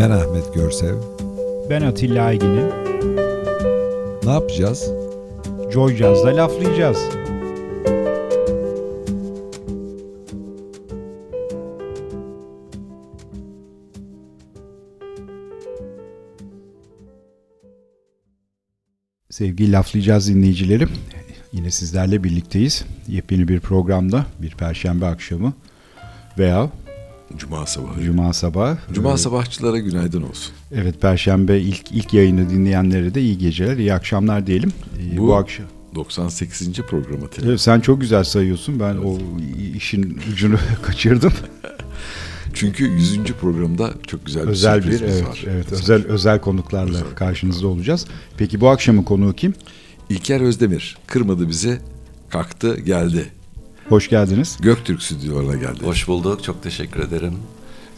Ben Ahmet Görsev. Ben Atilla Aygın'ım. Ne yapacağız? Joy Jazz'da laflayacağız. Sevgili LaflaJazz dinleyicilerim, yine sizlerle birlikteyiz. Yepyeni bir programda, bir perşembe akşamı veya cuma sabahı. Cuma sabahçılara günaydın olsun. Evet, perşembe ilk yayını dinleyenlere de iyi geceler, iyi akşamlar diyelim. Bu akşam 98. programı. Evet, sen çok güzel sayıyorsun. Ben evet, o işin ucunu kaçırdım. Çünkü 100. programda çok güzel bir sürprizimiz var. Evet, özel konuklarla karşınızda olacağız. Peki bu akşamın konuğu kim? İlker Özdemir. Kırmadı bizi, kalktı, geldi. Hoş geldiniz. Göktürk stüdyolarına geldi. Hoş bulduk. Çok teşekkür ederim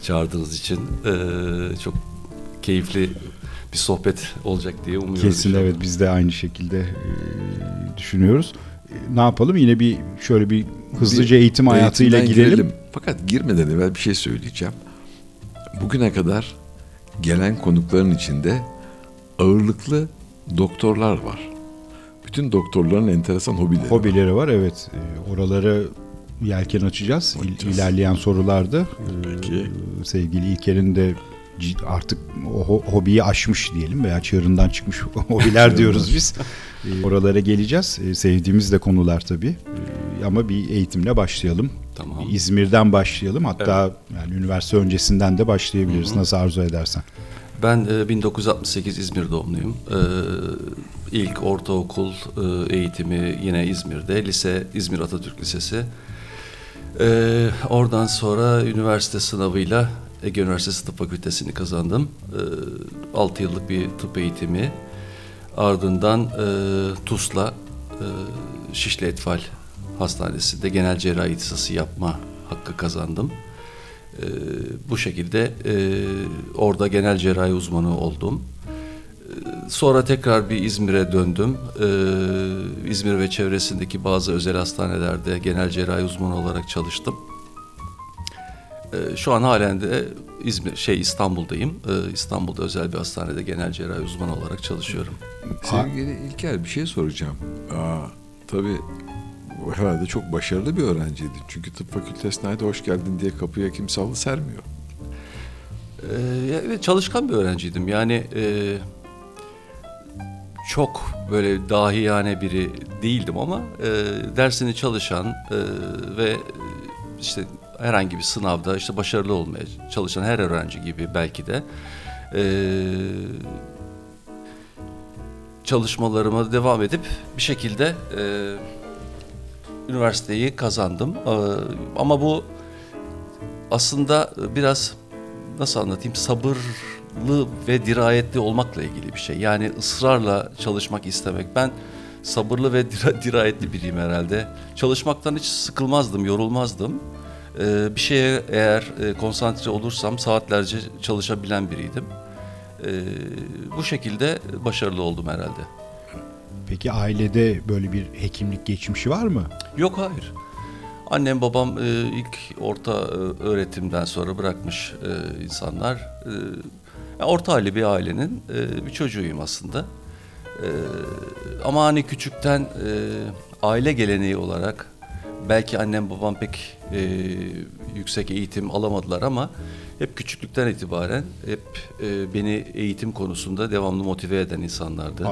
çağırdığınız için. Çok keyifli bir sohbet olacak diye umuyoruz. Kesin evet, biz de aynı şekilde düşünüyoruz. Ne yapalım? Yine bir şöyle bir hızlıca eğitim hayatıyla girelim. Fakat girmeden evvel bir şey söyleyeceğim. Bugüne kadar gelen konukların içinde ağırlıklı doktorlar var. Bütün doktorların enteresan hobileri var. Evet. Oralara yelken açacağız. İlerleyen sorularda. Peki. Sevgili İlker'in de artık o hobiyi aşmış diyelim veya çığırından çıkmış hobiler diyoruz biz. Oralara geleceğiz. Sevdiğimiz de konular tabii. Ama bir eğitimle başlayalım. Tamam. İzmir'den başlayalım. Hatta yani üniversite öncesinden de başlayabiliriz. Hı-hı. Nasıl arzu edersen. Ben 1968 İzmir doğumluyum. İlk ortaokul eğitimi yine İzmir'de. Lise İzmir Atatürk Lisesi. Oradan sonra üniversite sınavıyla Ege Üniversitesi Tıp Fakültesini kazandım. 6 yıllık bir tıp eğitimi. Ardından TUS'la Şişli Etfal Hastanesi'nde genel cerrahi ihtisası yapma hakkı kazandım. Bu şekilde orada genel cerrahi uzmanı oldum. Sonra tekrar bir İzmir'e döndüm. İzmir ve çevresindeki bazı özel hastanelerde genel cerrahi uzmanı olarak çalıştım. Şu an halen de İstanbul'dayım. İstanbul'da özel bir hastanede genel cerrahi uzmanı olarak çalışıyorum. Sevgili İlker, bir şey soracağım. Tabii herhalde çok başarılı bir öğrenciydin. Çünkü tıp fakültesine de hoş geldin diye kapıya kimse halı sermiyor. Evet, çalışkan bir öğrenciydim. Yani çok böyle dahiyane biri değildim ama dersini çalışan ve işte herhangi bir sınavda işte başarılı olmaya çalışan her öğrenci gibi belki de çalışmalarıma devam edip bir şekilde üniversiteyi kazandım. Ama bu aslında biraz, nasıl anlatayım, sabırlı ve dirayetli olmakla ilgili bir şey. Yani ısrarla çalışmak istemek. Ben sabırlı ve dirayetli biriyim herhalde. Çalışmaktan hiç sıkılmazdım, yorulmazdım. Bir şeye eğer konsantre olursam saatlerce çalışabilen biriydim. Bu şekilde başarılı oldum herhalde. Peki ailede böyle bir hekimlik geçmişi var mı? Yok, hayır. Annem babam ilk orta öğretimden sonra bırakmış insanlar. Orta halli bir ailenin bir çocuğuyum aslında. Ama hani küçükten aile geleneği olarak belki annem babam pek yüksek eğitim alamadılar ama hep küçüklükten itibaren hep beni eğitim konusunda devamlı motive eden insanlardı.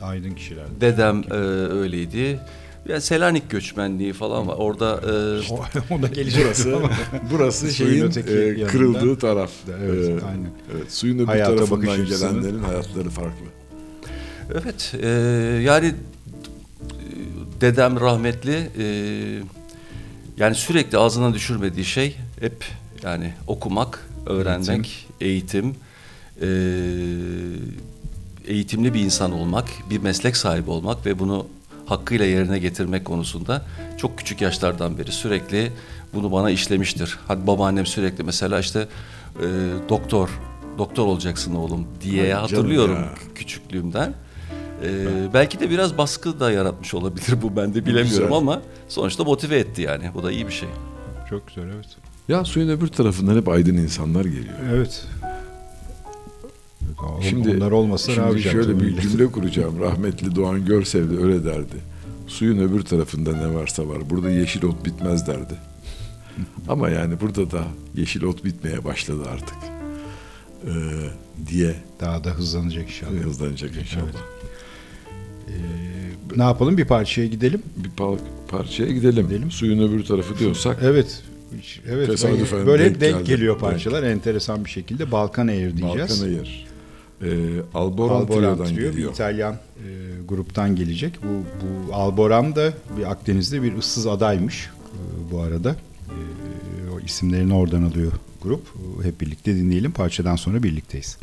Aydın kişilerdi. Dedem öyleydi. Yani Selanik göçmenliği falan var. Orada ona gelecek. Burası şeyin kırıldığı taraf. Evet, aynen. Evet, suyun öbür tarafından gelenlerin hayatları farklı. Evet, yani dedem rahmetli, yani sürekli ağzından düşürmediği şey hep yani okumak, öğrenmek, eğitim, eğitimli bir insan olmak, bir meslek sahibi olmak ve bunu hakkıyla yerine getirmek konusunda çok küçük yaşlardan beri sürekli bunu bana işlemiştir. Hadi babaannem sürekli mesela işte doktor olacaksın oğlum diye hatırlıyorum küçüklüğümden. Belki de biraz baskı da yaratmış olabilir bu, ben de bilemiyorum ama sonuçta motive etti yani. Bu da iyi bir şey. Çok güzel, evet. Ya suyun öbür tarafından hep aydın insanlar geliyor. Evet. Şimdi, onlar olmasa şimdi şöyle bir cümle kuracağım. Rahmetli Doğan Görsev de öyle derdi. Suyun öbür tarafında ne varsa var. Burada yeşil ot bitmez derdi. Ama yani burada da yeşil ot bitmeye başladı artık. Diye. Daha da hızlanacak inşallah. Hızlanacak inşallah. Evet. Ne yapalım? Bir parçaya gidelim. Bir parçaya gidelim. Suyun öbür tarafı diyorsak. Evet. Evet. Böyle denk geliyor parçalar. Enteresan bir şekilde Balkan Air diyeceğiz. Balkan Air. Alboran Trio'dan Trio, geliyor. İtalyan gruptan gelecek. Bu Alboran da bir Akdeniz'de bir ıssız adaymış bu arada. O isimlerini oradan alıyor grup. Hep birlikte dinleyelim. Parçadan sonra birlikteyiz.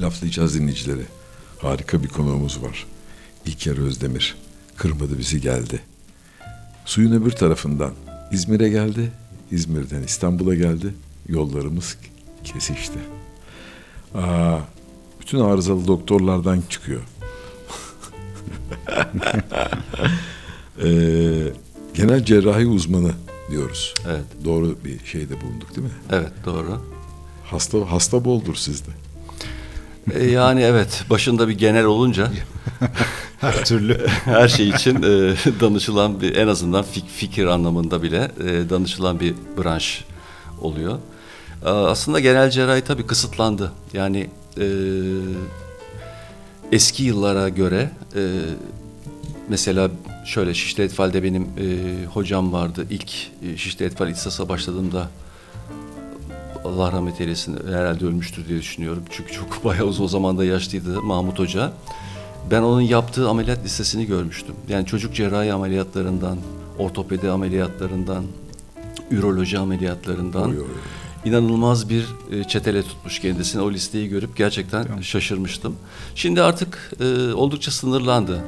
LaflaJazz dinleyicileri, harika bir konuğumuz var. İlker Özdemir kırmadı bizi, geldi. Suyun öbür tarafından İzmir'e geldi, İzmir'den İstanbul'a geldi. Yollarımız kesişti. Bütün arızalı doktorlardan çıkıyor. Genel cerrahi uzmanı diyoruz. Evet. Doğru bir şeyde bulunduk değil mi? Evet, doğru. Hasta boldur sizde. Yani evet, başında bir genel olunca her türlü her şey için danışılan bir, en azından fikir anlamında bile danışılan bir branş oluyor. Aslında genel cerrahi tabii kısıtlandı. Yani eski yıllara göre mesela şöyle, Şişli Etfal'de benim hocam vardı. İlk Şişli Etfal İhtisas'a başladığımda, Allah rahmet eylesin, herhalde ölmüştür diye düşünüyorum. Çünkü çok bayağı uzun zamanda yaşlıydı Mahmut Hoca. Ben onun yaptığı ameliyat listesini görmüştüm. Yani çocuk cerrahi ameliyatlarından, ortopedi ameliyatlarından, üroloji ameliyatlarından inanılmaz bir çetele tutmuş kendisini. O listeyi görüp gerçekten şaşırmıştım. Şimdi artık oldukça sınırlandı.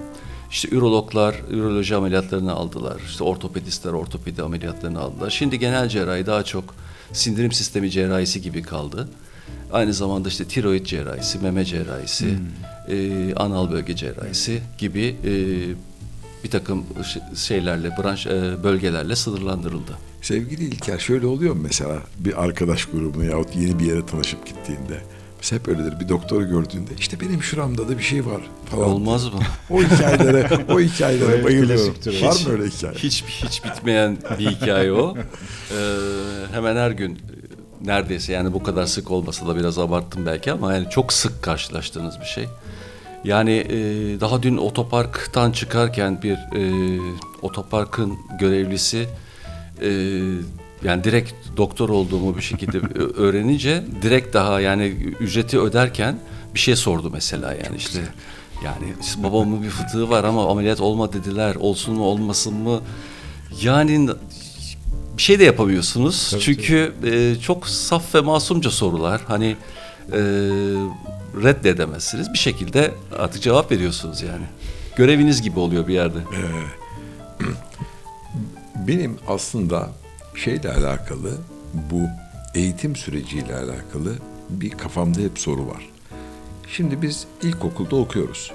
İşte ürologlar üroloji ameliyatlarını aldılar. İşte ortopedistler ortopedi ameliyatlarını aldılar. Şimdi genel cerrahi daha çok sindirim sistemi cerrahisi gibi kaldı. Aynı zamanda işte tiroid cerrahisi, meme cerrahisi, anal bölge cerrahisi gibi bir takım şeylerle, branş bölgelerle sınırlandırıldı. Sevgili İlker, şöyle oluyor mu mesela bir arkadaş grubuna yahut yeni bir yere tanışıp gittiğinde? Biz hep öyledir, bir doktoru gördüğünde işte benim şuramda da bir şey var falan. Olmaz mı? O hikayelere bayılıyorum. Var mı öyle hikaye? Hiç bitmeyen bir hikaye o. Hemen her gün neredeyse, yani bu kadar sık olmasa da biraz abarttım belki ama yani çok sık karşılaştığınız bir şey. Yani daha dün otoparktan çıkarken bir otoparkın görevlisi yani direkt doktor olduğumu bir şekilde öğrenince direkt, daha yani ücreti öderken bir şey sordu mesela, yani işte yani babamın bir fıtığı var ama ameliyat olma dediler, olsun mu olmasın mı, yani bir şey de yapamıyorsunuz. Tabii çünkü çok saf ve masumca sorular, hani reddedemezsiniz bir şekilde, artık cevap veriyorsunuz, yani göreviniz gibi oluyor bir yerde. Benim aslında şeyle alakalı, bu eğitim süreciyle alakalı bir kafamda hep soru var. Şimdi biz ilkokulda okuyoruz.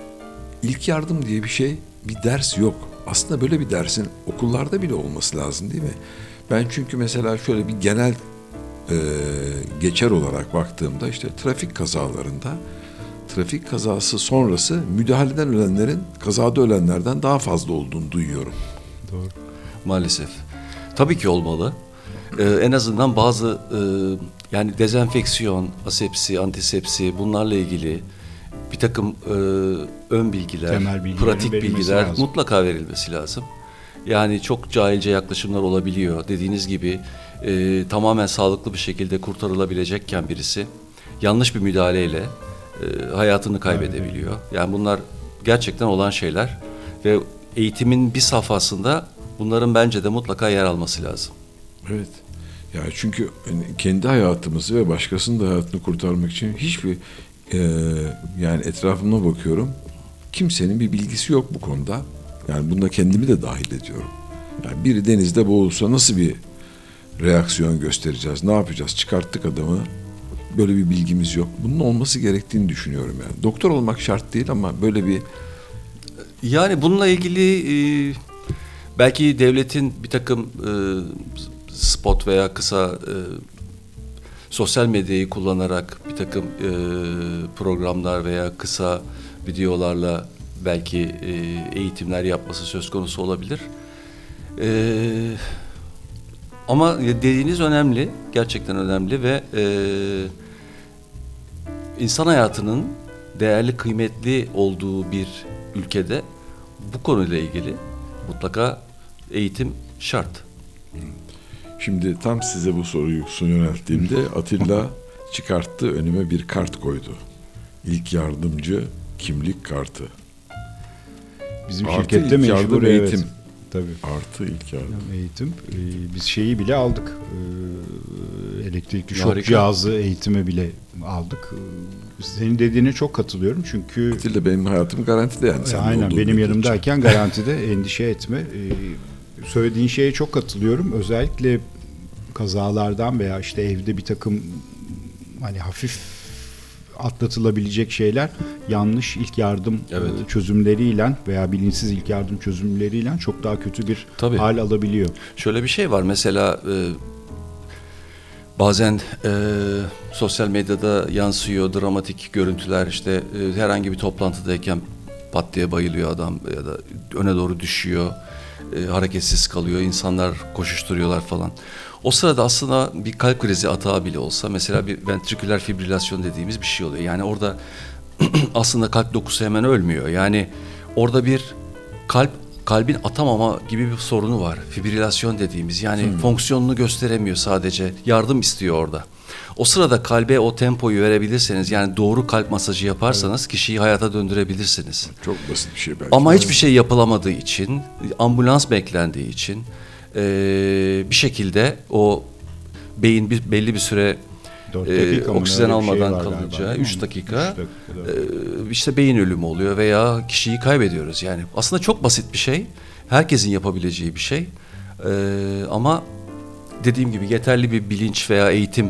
İlk yardım diye bir şey, bir ders yok. Aslında böyle bir dersin okullarda bile olması lazım değil mi? Ben çünkü mesela şöyle bir genel geçer olarak baktığımda, işte trafik kazalarında, trafik kazası sonrası müdahaleden ölenlerin kazada ölenlerden daha fazla olduğunu duyuyorum. Doğru. Maalesef. Tabii ki olmalı. En azından bazı yani dezenfeksiyon, asepsi, antisepsi, bunlarla ilgili bir takım ön bilgiler, pratik bilgiler lazım. Mutlaka verilmesi lazım. Yani çok cahilce yaklaşımlar olabiliyor. Dediğiniz gibi tamamen sağlıklı bir şekilde kurtarılabilecekken birisi yanlış bir müdahaleyle hayatını kaybedebiliyor. Yani bunlar gerçekten olan şeyler ve eğitimin bir safhasında bunların bence de mutlaka yer alması lazım. Evet. Yani çünkü kendi hayatımızı ve başkasının da hayatını kurtarmak için hiçbir yani etrafıma bakıyorum, kimsenin bir bilgisi yok bu konuda. Yani bunda kendimi de dahil ediyorum. Yani biri denizde boğulsa nasıl bir reaksiyon göstereceğiz? Ne yapacağız? Çıkarttık adamı. Böyle bir bilgimiz yok. Bunun olması gerektiğini düşünüyorum yani. Doktor olmak şart değil ama böyle bir, yani bununla ilgili belki devletin bir takım spot veya kısa sosyal medyayı kullanarak bir takım programlar veya kısa videolarla belki eğitimler yapması söz konusu olabilir. Ama dediğiniz önemli, gerçekten önemli ve insan hayatının değerli, kıymetli olduğu bir ülkede bu konuyla ilgili mutlaka eğitim şart. Şimdi tam size bu soruyu yönelttiğimde Atilla çıkarttı, önüme bir kart koydu. İlk yardımcı kimlik kartı. Bizim artı şirkette mi yardım eğitim? Evet. Tabii. Artı ilk yardım. Yani eğitim. Biz şeyi bile aldık. Elektrikli şok cihazı eğitimi bile aldık. Senin dediğine çok katılıyorum çünkü... Atilla benim hayatım garantide yani. Aynen, benim yanımdayken garantide, endişe etme. Söylediğin şeye çok katılıyorum. Özellikle kazalardan veya işte evde bir takım hani hafif atlatılabilecek şeyler yanlış ilk yardım çözümleriyle veya bilinçsiz ilk yardım çözümleriyle çok daha kötü bir tabii hal alabiliyor. Şöyle bir şey var mesela bazen sosyal medyada yansıyor dramatik görüntüler, işte herhangi bir toplantıdayken pat diye bayılıyor adam ya da öne doğru düşüyor, hareketsiz kalıyor, insanlar koşuşturuyorlar falan. O sırada aslında bir kalp krizi atağı bile olsa mesela bir ventriküler fibrilasyon dediğimiz bir şey oluyor. Yani orada aslında kalp dokusu hemen ölmüyor. Yani orada bir kalbin atamama gibi bir sorunu var. Fibrilasyon dediğimiz, yani fonksiyonunu gösteremiyor sadece. Yardım istiyor orada. O sırada kalbe o tempoyu verebilirseniz, yani doğru kalp masajı yaparsanız kişiyi hayata döndürebilirsiniz. Çok basit bir şey belki. Ama hiçbir şey yapılamadığı için, ambulans beklendiği için bir şekilde o beyin belli bir süre oksijen almadan şey kalınca 3 dakika işte beyin ölümü oluyor veya kişiyi kaybediyoruz. Yani aslında çok basit bir şey. Herkesin yapabileceği bir şey. Ama dediğim gibi yeterli bir bilinç veya eğitim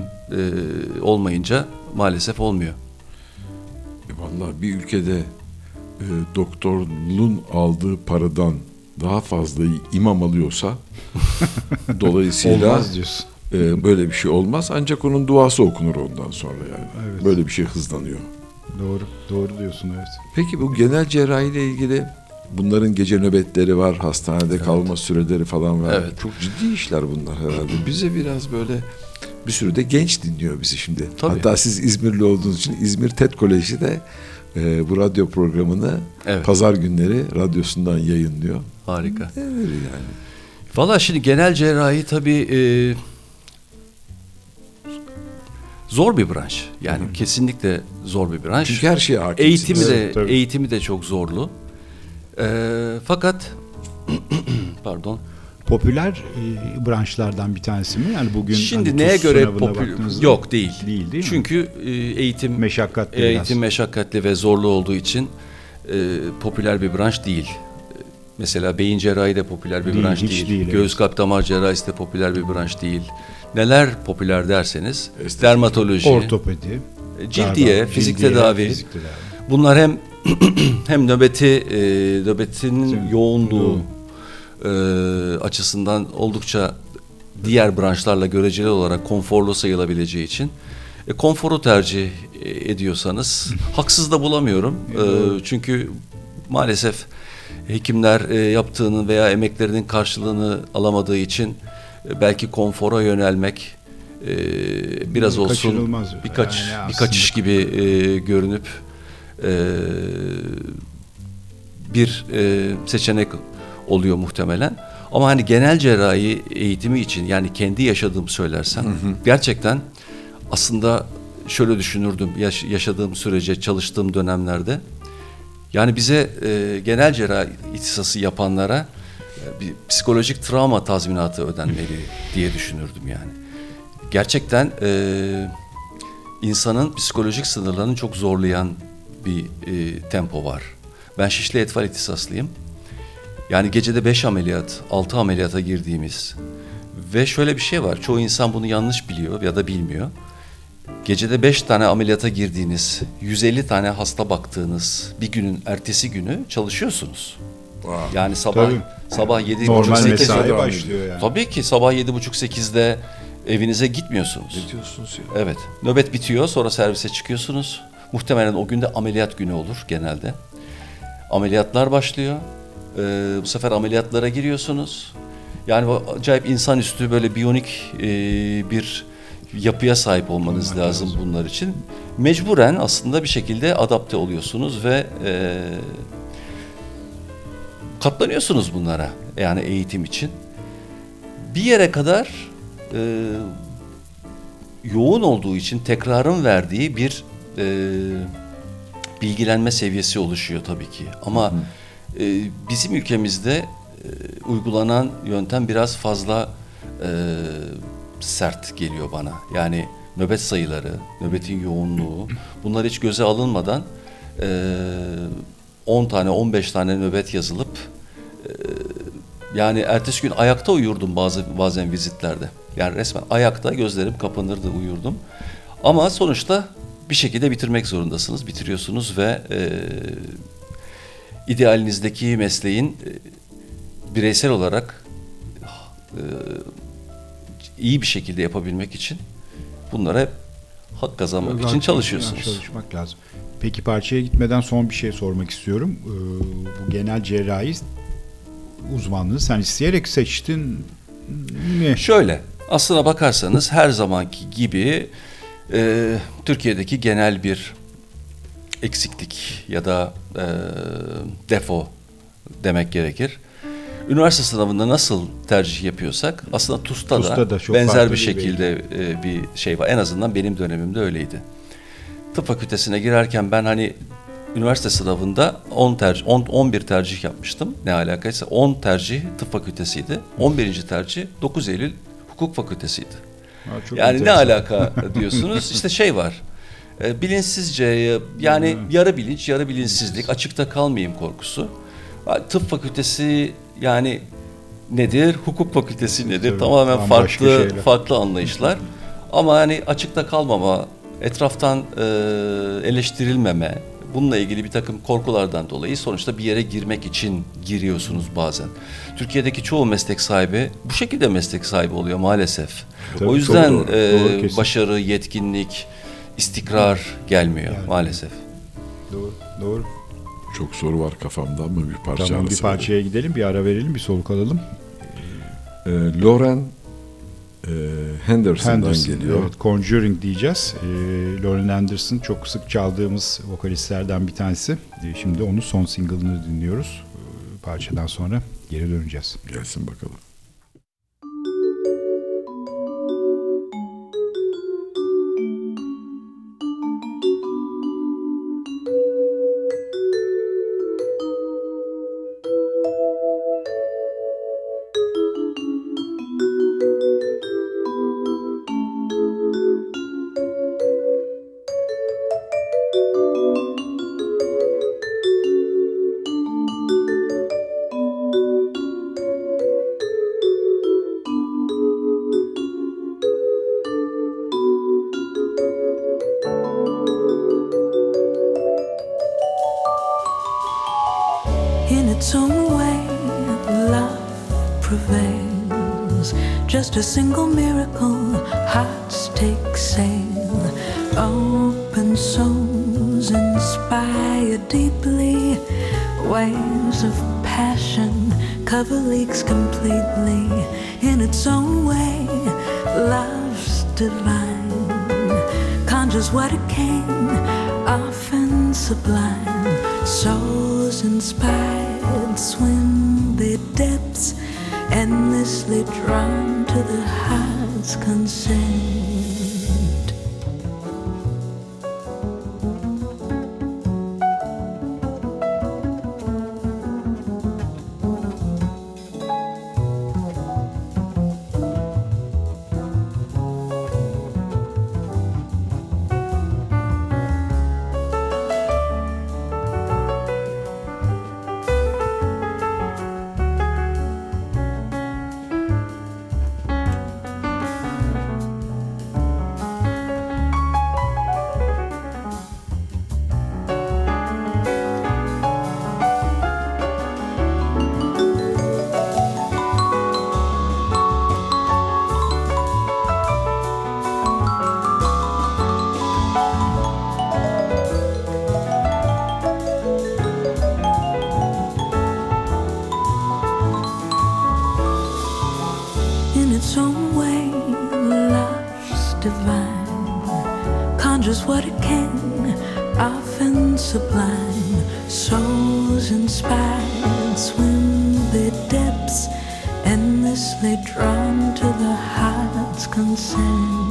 olmayınca maalesef olmuyor. Vallahi bir ülkede doktorluğun aldığı paradan daha fazla imam alıyorsa dolayısıyla olmaz diyorsun. Böyle bir şey olmaz, ancak onun duası okunur ondan sonra yani. Evet. Böyle bir şey hızlanıyor. Doğru diyorsun, evet. Peki bu genel cerrahiyle ilgili bunların gece nöbetleri var, hastanede kalma süreleri falan var. Evet. Çok ciddi işler bunlar herhalde. Bize biraz böyle bir sürü de genç dinliyor bizi şimdi. Tabii. Hatta siz İzmirli olduğunuz için İzmir TED Koleji de bu radyo programını pazar günleri radyosundan yayınlıyor. Harika. Evet yani. Valla şimdi genel cerrahi tabii zor bir branş. Yani kesinlikle zor bir branş. Çünkü her şeye hakimsiniz. Eğitimi de çok zorlu. Fakat pardon. Popüler branşlardan bir tanesi mi? Yani bugün şimdi hani neye göre popüler? Yok, değil. Değil mi? Çünkü eğitim meşakkatli ve zorlu olduğu için popüler bir branş değil. Mesela beyin cerrahi de popüler bir branş değil. Göğüs kalp damar cerrahisi de popüler bir branş değil. Neler popüler derseniz dermatoloji, ortopedi, cildiye, fizik tedavi. Bunlar hem nöbetinin yoğunluğu açısından oldukça diğer branşlarla göreceli olarak konforlu sayılabileceği için konforu tercih ediyorsanız haksız da bulamıyorum. Çünkü maalesef hekimler yaptığının veya emeklerinin karşılığını alamadığı için belki konfora yönelmek biraz olsun bir kaçış gibi görünüp bir seçenek oluyor muhtemelen. Ama hani genel cerrahi eğitimi için, yani kendi yaşadığımı söylersem gerçekten aslında şöyle düşünürdüm yaşadığım sürece, çalıştığım dönemlerde. Yani bize genel cerrahi ihtisası yapanlara bir psikolojik travma tazminatı ödenmeli diye düşünürdüm yani. Gerçekten insanın psikolojik sınırlarını çok zorlayan bir tempo var. Ben Şişli Etfal ihtisaslıyım. Yani gecede 5 ameliyat, 6 ameliyata girdiğimiz ve şöyle bir şey var. Çoğu insan bunu yanlış biliyor ya da bilmiyor. Gecede 5 tane ameliyata girdiğiniz, 150 tane hasta baktığınız bir günün ertesi günü çalışıyorsunuz. Wow. Yani sabah 7.30-8'de başlıyor yani. Tabii ki sabah 7.30-8'de evinize gitmiyorsunuz. Gidiyorsunuz yani. Evet. Nöbet bitiyor, sonra servise çıkıyorsunuz. Muhtemelen o günde ameliyat günü olur genelde. Ameliyatlar başlıyor. Bu sefer ameliyatlara giriyorsunuz. Yani acayip insanüstü böyle biyonik bir yapıya sahip olmanız lazım bunlar için. Mecburen aslında bir şekilde adapte oluyorsunuz ve katlanıyorsunuz bunlara, yani eğitim için. Bir yere kadar yoğun olduğu için tekrarın verdiği bir bilgilenme seviyesi oluşuyor tabii ki. Ama bizim ülkemizde uygulanan yöntem biraz fazla sert geliyor bana. Yani nöbet sayıları, nöbetin yoğunluğu, bunlar hiç göze alınmadan 10 tane, 15 tane nöbet yazılıp yani ertesi gün ayakta uyurdum bazen vizitlerde. Yani resmen ayakta gözlerim kapanırdı, uyurdum. Ama sonuçta bir şekilde bitirmek zorundasınız. Bitiriyorsunuz ve idealinizdeki mesleğin bireysel olarak iyi bir şekilde yapabilmek için bunlara hak kazanmak için çalışıyorsunuz. Çalışmak lazım. Peki parçaya gitmeden son bir şey sormak istiyorum. Bu genel cerrahi uzmanlığı sen isteyerek seçtin mi? Şöyle, aslına bakarsanız her zamanki gibi Türkiye'deki genel bir eksiklik ya da defo demek gerekir. Üniversite sınavında nasıl tercih yapıyorsak aslında TUS'ta da benzer bir şekilde bir şey var. En azından benim dönemimde öyleydi. Tıp fakültesine girerken ben hani üniversite sınavında 11 tercih yapmıştım. Ne alakaysa 10 tercih tıp fakültesiydi. 11. tercih 9 Eylül hukuk fakültesiydi. Aa, yani enteresan. Ne alaka diyorsunuz? İşte şey var. Bilinçsizce yani yarı bilinç, yarı bilinçsizlik, açıkta kalmayayım korkusu. Tıp fakültesi yani nedir? Hukuk fakültesi nedir? Tabii, tamamen farklı anlayışlar. Ama hani açıkta kalmama, etraftan eleştirilmeme, bununla ilgili bir takım korkulardan dolayı sonuçta bir yere girmek için giriyorsunuz bazen. Türkiye'deki çoğu meslek sahibi bu şekilde meslek sahibi oluyor maalesef. Tabii, o yüzden doğru, başarı, yetkinlik, istikrar gelmiyor yani, maalesef. Doğru. Çok soru var kafamda ama bir parça arasında. Tamam, bir parçaya gidelim, bir ara verelim, bir soluk alalım. Lauren Anderson'dan geliyor. Evet, Conjuring diyeceğiz. Lauren Anderson çok sık çaldığımız vokalistlerden bir tanesi. Şimdi onun son single'ını dinliyoruz. Parçadan sonra geri döneceğiz. Gelsin bakalım. divine conjures what it can, often sublime. Souls inspired swim the depths, endlessly drawn to the heart's consent.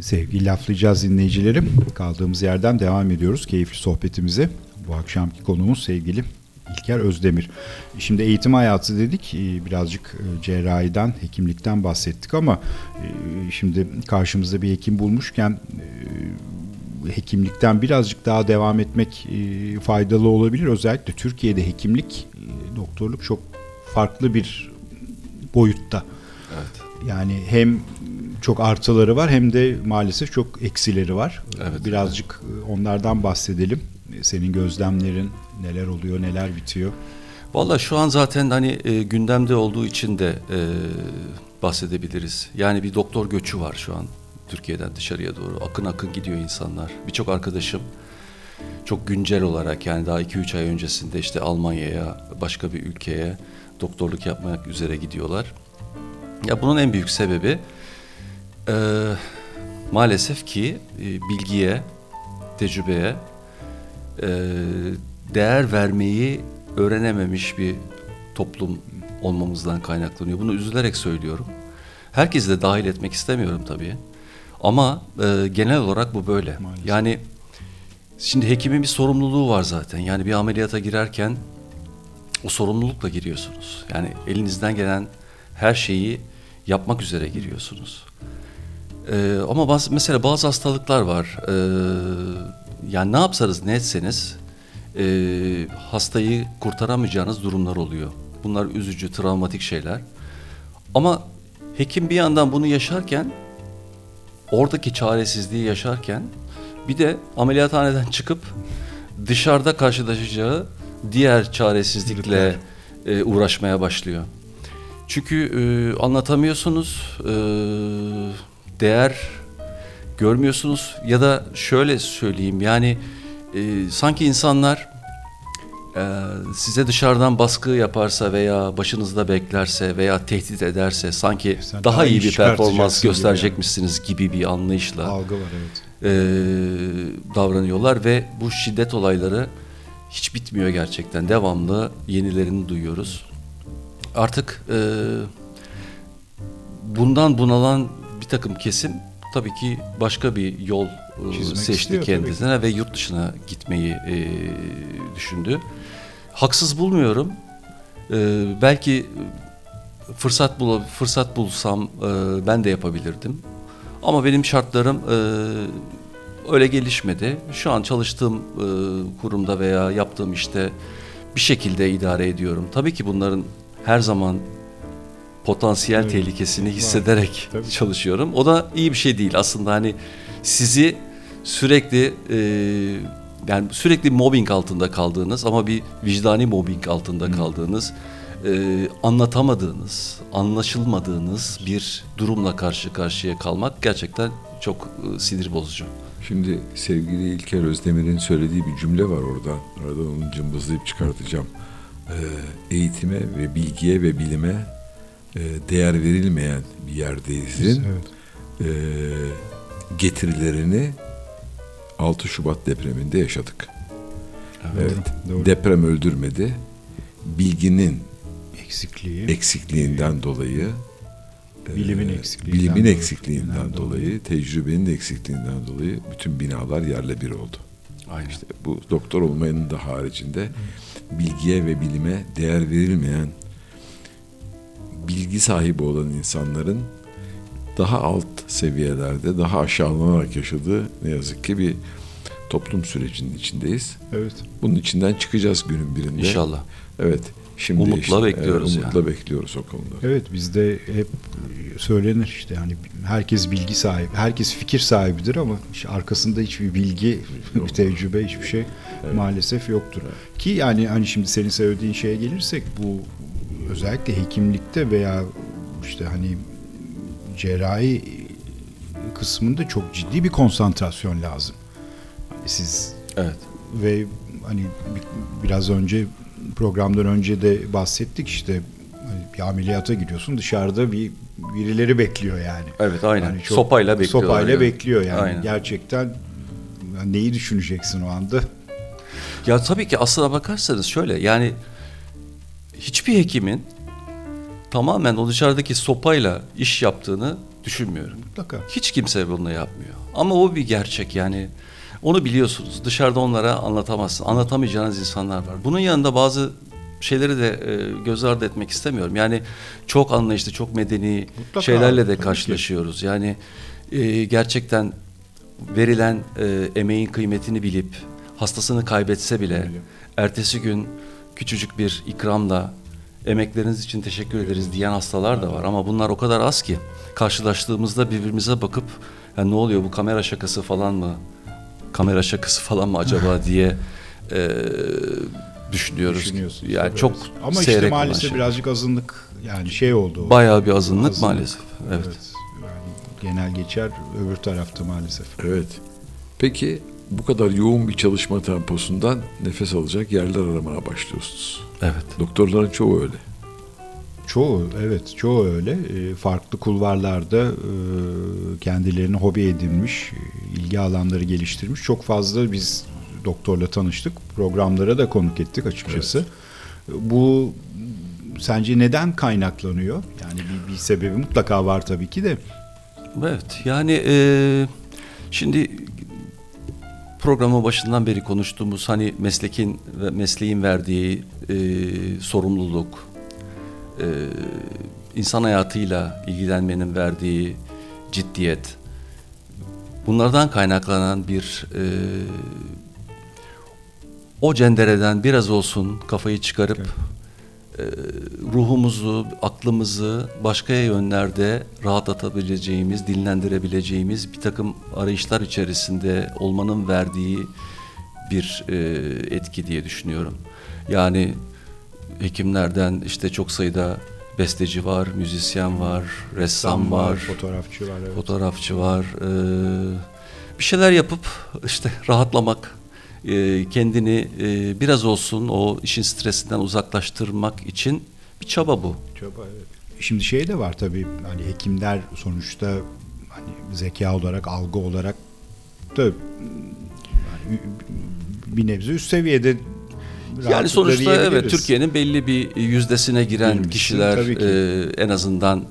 Sevgili LaflaJazz dinleyicilerim, kaldığımız yerden devam ediyoruz keyifli sohbetimize. Bu akşamki konuğumuz sevgili İlker Özdemir. Şimdi eğitim hayatı dedik, birazcık cerrahiden, hekimlikten bahsettik ama şimdi karşımızda bir hekim bulmuşken hekimlikten birazcık daha devam etmek faydalı olabilir. Özellikle Türkiye'de hekimlik, doktorluk çok farklı bir boyutta. Evet. Yani hem çok artıları var hem de maalesef çok eksileri var. Evet, birazcık onlardan bahsedelim. Senin gözlemlerin neler oluyor, neler bitiyor? Vallahi şu an zaten hani gündemde olduğu için de bahsedebiliriz. Yani bir doktor göçü var şu an Türkiye'den dışarıya doğru. Akın akın gidiyor insanlar. Birçok arkadaşım çok güncel olarak yani daha 2-3 ay öncesinde işte Almanya'ya, başka bir ülkeye doktorluk yapmak üzere gidiyorlar. Ya bunun en büyük sebebi maalesef ki bilgiye, tecrübeye değer vermeyi öğrenememiş bir toplum olmamızdan kaynaklanıyor. Bunu üzülerek söylüyorum. Herkesi de dahil etmek istemiyorum tabii. Ama genel olarak bu böyle. Maalesef. Yani şimdi hekimin bir sorumluluğu var zaten. Yani bir ameliyata girerken o sorumlulukla giriyorsunuz. Yani elinizden gelen her şeyi yapmak üzere giriyorsunuz. Ama mesela bazı hastalıklar var. Yani ne yapsanız ne etseniz hastayı kurtaramayacağınız durumlar oluyor. Bunlar üzücü, travmatik şeyler. Ama hekim bir yandan bunu yaşarken, oradaki çaresizliği yaşarken bir de ameliyathaneden çıkıp dışarıda karşılaşacağı diğer çaresizlikle uğraşmaya başlıyor. Çünkü anlatamıyorsunuz. Değer görmüyorsunuz ya da şöyle söyleyeyim yani sanki insanlar size dışarıdan baskı yaparsa veya başınızda beklerse veya tehdit ederse sanki daha iyi bir performans gösterecekmişsiniz gibi bir anlayışla algı var, evet. Davranıyorlar ve bu şiddet olayları hiç bitmiyor gerçekten, devamlı yenilerini duyuyoruz. Artık bundan bunalan bir takım kesim tabii ki başka bir yol seçti kendisine ve yurt dışına gitmeyi düşündü. Haksız bulmuyorum. Belki fırsat bulsam ben de yapabilirdim. Ama benim şartlarım öyle gelişmedi. Şu an çalıştığım kurumda veya yaptığım işte bir şekilde idare ediyorum. Tabii ki bunların her zaman potansiyel tehlikesini hissederek çalışıyorum. O da iyi bir şey değil aslında, hani sizi sürekli yani sürekli mobbing altında kaldığınız ama bir vicdani mobbing altında kaldığınız, anlatamadığınız, anlaşılmadığınız bir durumla karşı karşıya kalmak gerçekten çok sinir bozucu. Şimdi sevgili İlker Özdemir'in söylediği bir cümle var orada. Arada onu cımbızlayıp çıkartacağım. Eğitime ve bilgiye ve bilime değer verilmeyen bir yerdeyizin, evet. Getirilerini 6 Şubat depreminde yaşadık. Evet, deprem öldürmedi. Bilginin eksikliğinden dolayı bilimin eksikliğinden dolayı, tecrübenin eksikliğinden dolayı bütün binalar yerle bir oldu. Aynen. İşte bu doktor olmanın da haricinde bilgiye ve bilime değer verilmeyen, bilgi sahibi olan insanların daha alt seviyelerde, daha aşağılanarak yaşadığı ne yazık ki bir toplum sürecinin içindeyiz. Evet. Bunun içinden çıkacağız günün birinde. İnşallah. Evet. Şimdi umutla işte, bekliyoruz. Umutla yani. Bekliyoruz o konuda. Evet, bizde hep söylenir işte yani herkes bilgi sahibi, herkes fikir sahibidir ama işte arkasında hiçbir bilgi, bir tecrübe, hiçbir şey maalesef yoktur. Evet. Ki yani hani şimdi senin söylediğin şeye gelirsek bu özellikle hekimlikte veya işte hani cerrahi kısmında çok ciddi bir konsantrasyon lazım. Siz ve hani biraz önce programdan önce de bahsettik işte bir ameliyata giriyorsun, dışarıda birileri bekliyor yani. Evet, aynen. Yani sopayla bekliyor. Sopayla bekliyor yani. Aynen. Gerçekten neyi düşüneceksin o anda? Ya tabii ki aslına bakarsanız şöyle yani hiçbir hekimin tamamen o dışarıdaki sopayla iş yaptığını düşünmüyorum. Mutlaka. Hiç kimse bunu yapmıyor. Ama o bir gerçek yani. Onu biliyorsunuz. Dışarıda onlara anlatamazsınız. Anlatamayacağınız insanlar var. Bunun yanında bazı şeyleri de göz ardı etmek istemiyorum. Yani çok anlayışlı, çok medeni mutlaka şeylerle de karşılaşıyoruz. Ki. Yani gerçekten verilen emeğin kıymetini bilip hastasını kaybetse bile ertesi gün küçücük bir ikramla emekleriniz için teşekkür ederiz diyen hastalar da var. Ama bunlar o kadar az ki karşılaştığımızda birbirimize bakıp yani ne oluyor bu kamera şakası falan mı acaba diye düşünüyoruz. Yani tabii, çok ama işte maalesef birazcık azınlık yani şey oldu. Bayağı bir azınlık maalesef. Evet. Yani genel geçer öbür tarafta maalesef. Evet. Peki bu kadar yoğun bir çalışma temposundan nefes alacak yerler aramaya başlıyorsunuz. Evet. Doktorların çoğu öyle. Çoğu öyle. Farklı kulvarlarda kendilerini hobi edinmiş, ilgi alanları geliştirmiş. Çok fazla biz doktorla tanıştık, programlara da konuk ettik açıkçası. Evet. Bu sence neden kaynaklanıyor? Yani bir sebebi mutlaka var tabii ki de. Evet, yani şimdi programın başından beri konuştuğumuz hani mesleğin verdiği sorumluluk, insan hayatıyla ilgilenmenin verdiği ciddiyet, bunlardan kaynaklanan bir o cendereden biraz olsun kafayı çıkarıp ruhumuzu, aklımızı başka yönlerde rahatlatabileceğimiz, dinlendirebileceğimiz bir takım arayışlar içerisinde olmanın verdiği bir etki diye düşünüyorum. Yani hekimlerden işte çok sayıda besteci var, müzisyen var, ressam var, fotoğrafçı var. Evet. Bir şeyler yapıp işte rahatlamak, kendini biraz olsun o işin stresinden uzaklaştırmak için bir çaba bu. Evet. Şimdi şey de var tabii hani hekimler sonuçta hani zeka olarak, algı olarak da yani bir nebze üst seviyede. Yani sonuçta evet Türkiye'nin belli bir yüzdesine giren kişiler en azından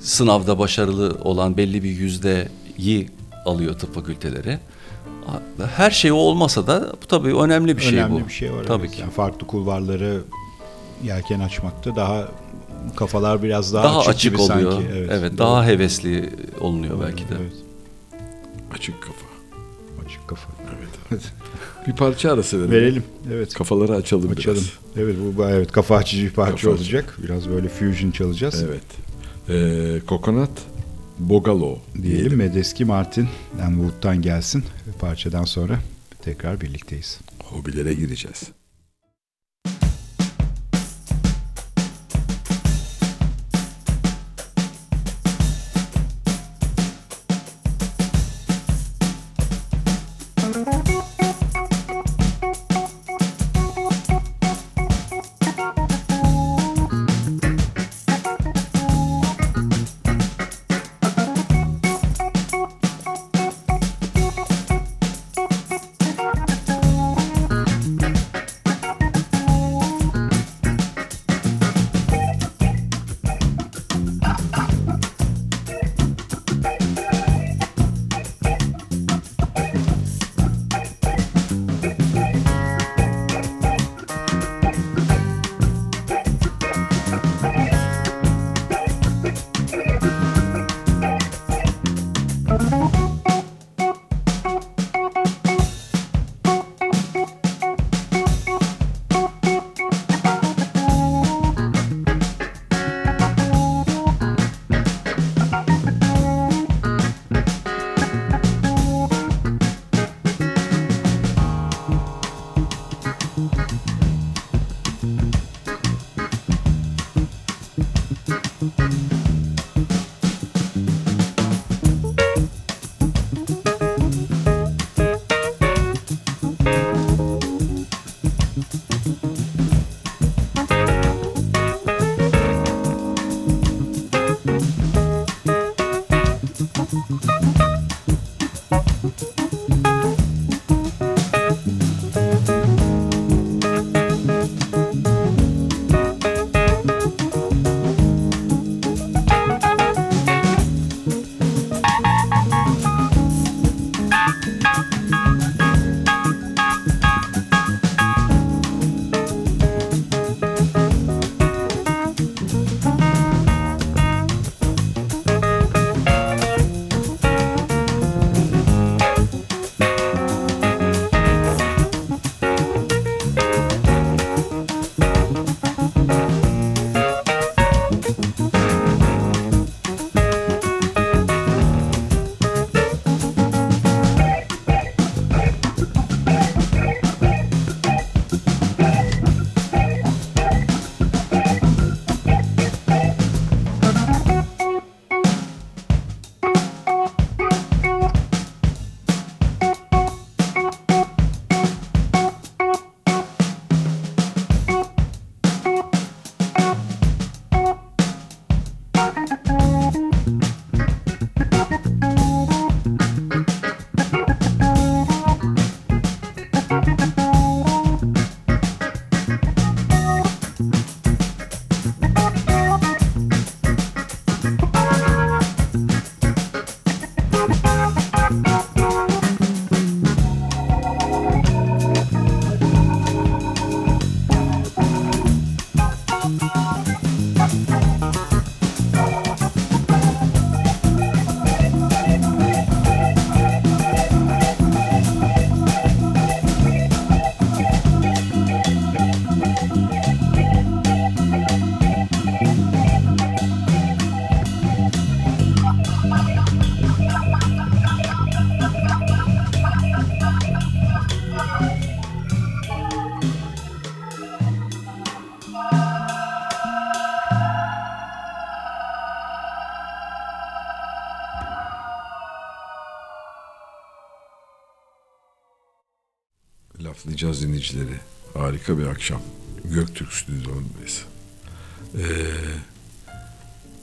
sınavda başarılı olan belli bir yüzdeyi alıyor tıp fakülteleri. Her şey olmasa da bu tabii önemli bir şey bu. Önemli bir şey var. Tabii ki. Yani farklı kulvarları yelken açmakta daha kafalar biraz daha açık oluyor. Sanki. Evet, daha hevesli olunuyor belki de. Evet. Açık kafa. Evet. Bir parça arası verelim. Evet. Kafaları açalım. Biraz. Evet, bu kafa açıcı bir parça olacak. Biraz böyle fusion çalacağız. Evet. Coconut Bogalo diyelim. Medeski Martin Wood'dan gelsin. Parçadan sonra tekrar birlikteyiz. Hobilere gireceğiz. LaflaJazz dinleyicileri, harika bir akşam. Göktürk Stüdyo'ndayız.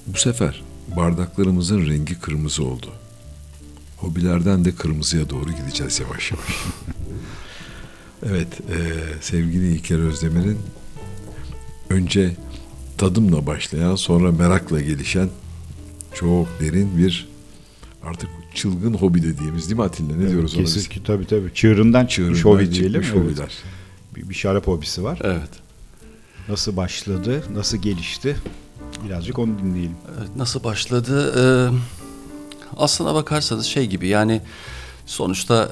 Bu sefer bardaklarımızın rengi kırmızı oldu. Hobilerden de kırmızıya doğru gideceğiz yavaş yavaş. Evet, sevgili İlker Özdemir'in önce tadımla başlayan, sonra merakla gelişen çok derin bir artık çılgın hobi dediğimiz, değil mi Atilla? Ne diyoruz ona? Kesin ki tabii. Çığırından çıkmış hobi diyelim. Evet. Bir şarap hobisi var. Evet. Nasıl başladı? Nasıl gelişti? Birazcık onu dinleyelim. Evet, nasıl başladı? Aslına bakarsanız şey gibi, yani sonuçta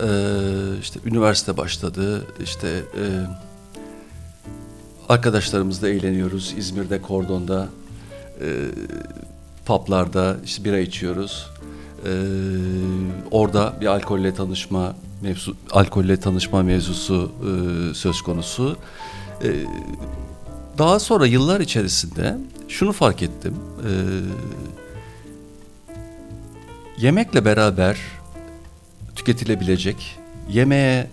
işte üniversite başladı. İşte arkadaşlarımızla eğleniyoruz. İzmir'de, Kordon'da, pub'larda işte bira içiyoruz. Orada bir alkolle tanışma mevzusu söz konusu. Daha sonra yıllar içerisinde şunu fark ettim. Yemekle beraber tüketilebilecek, yemeğe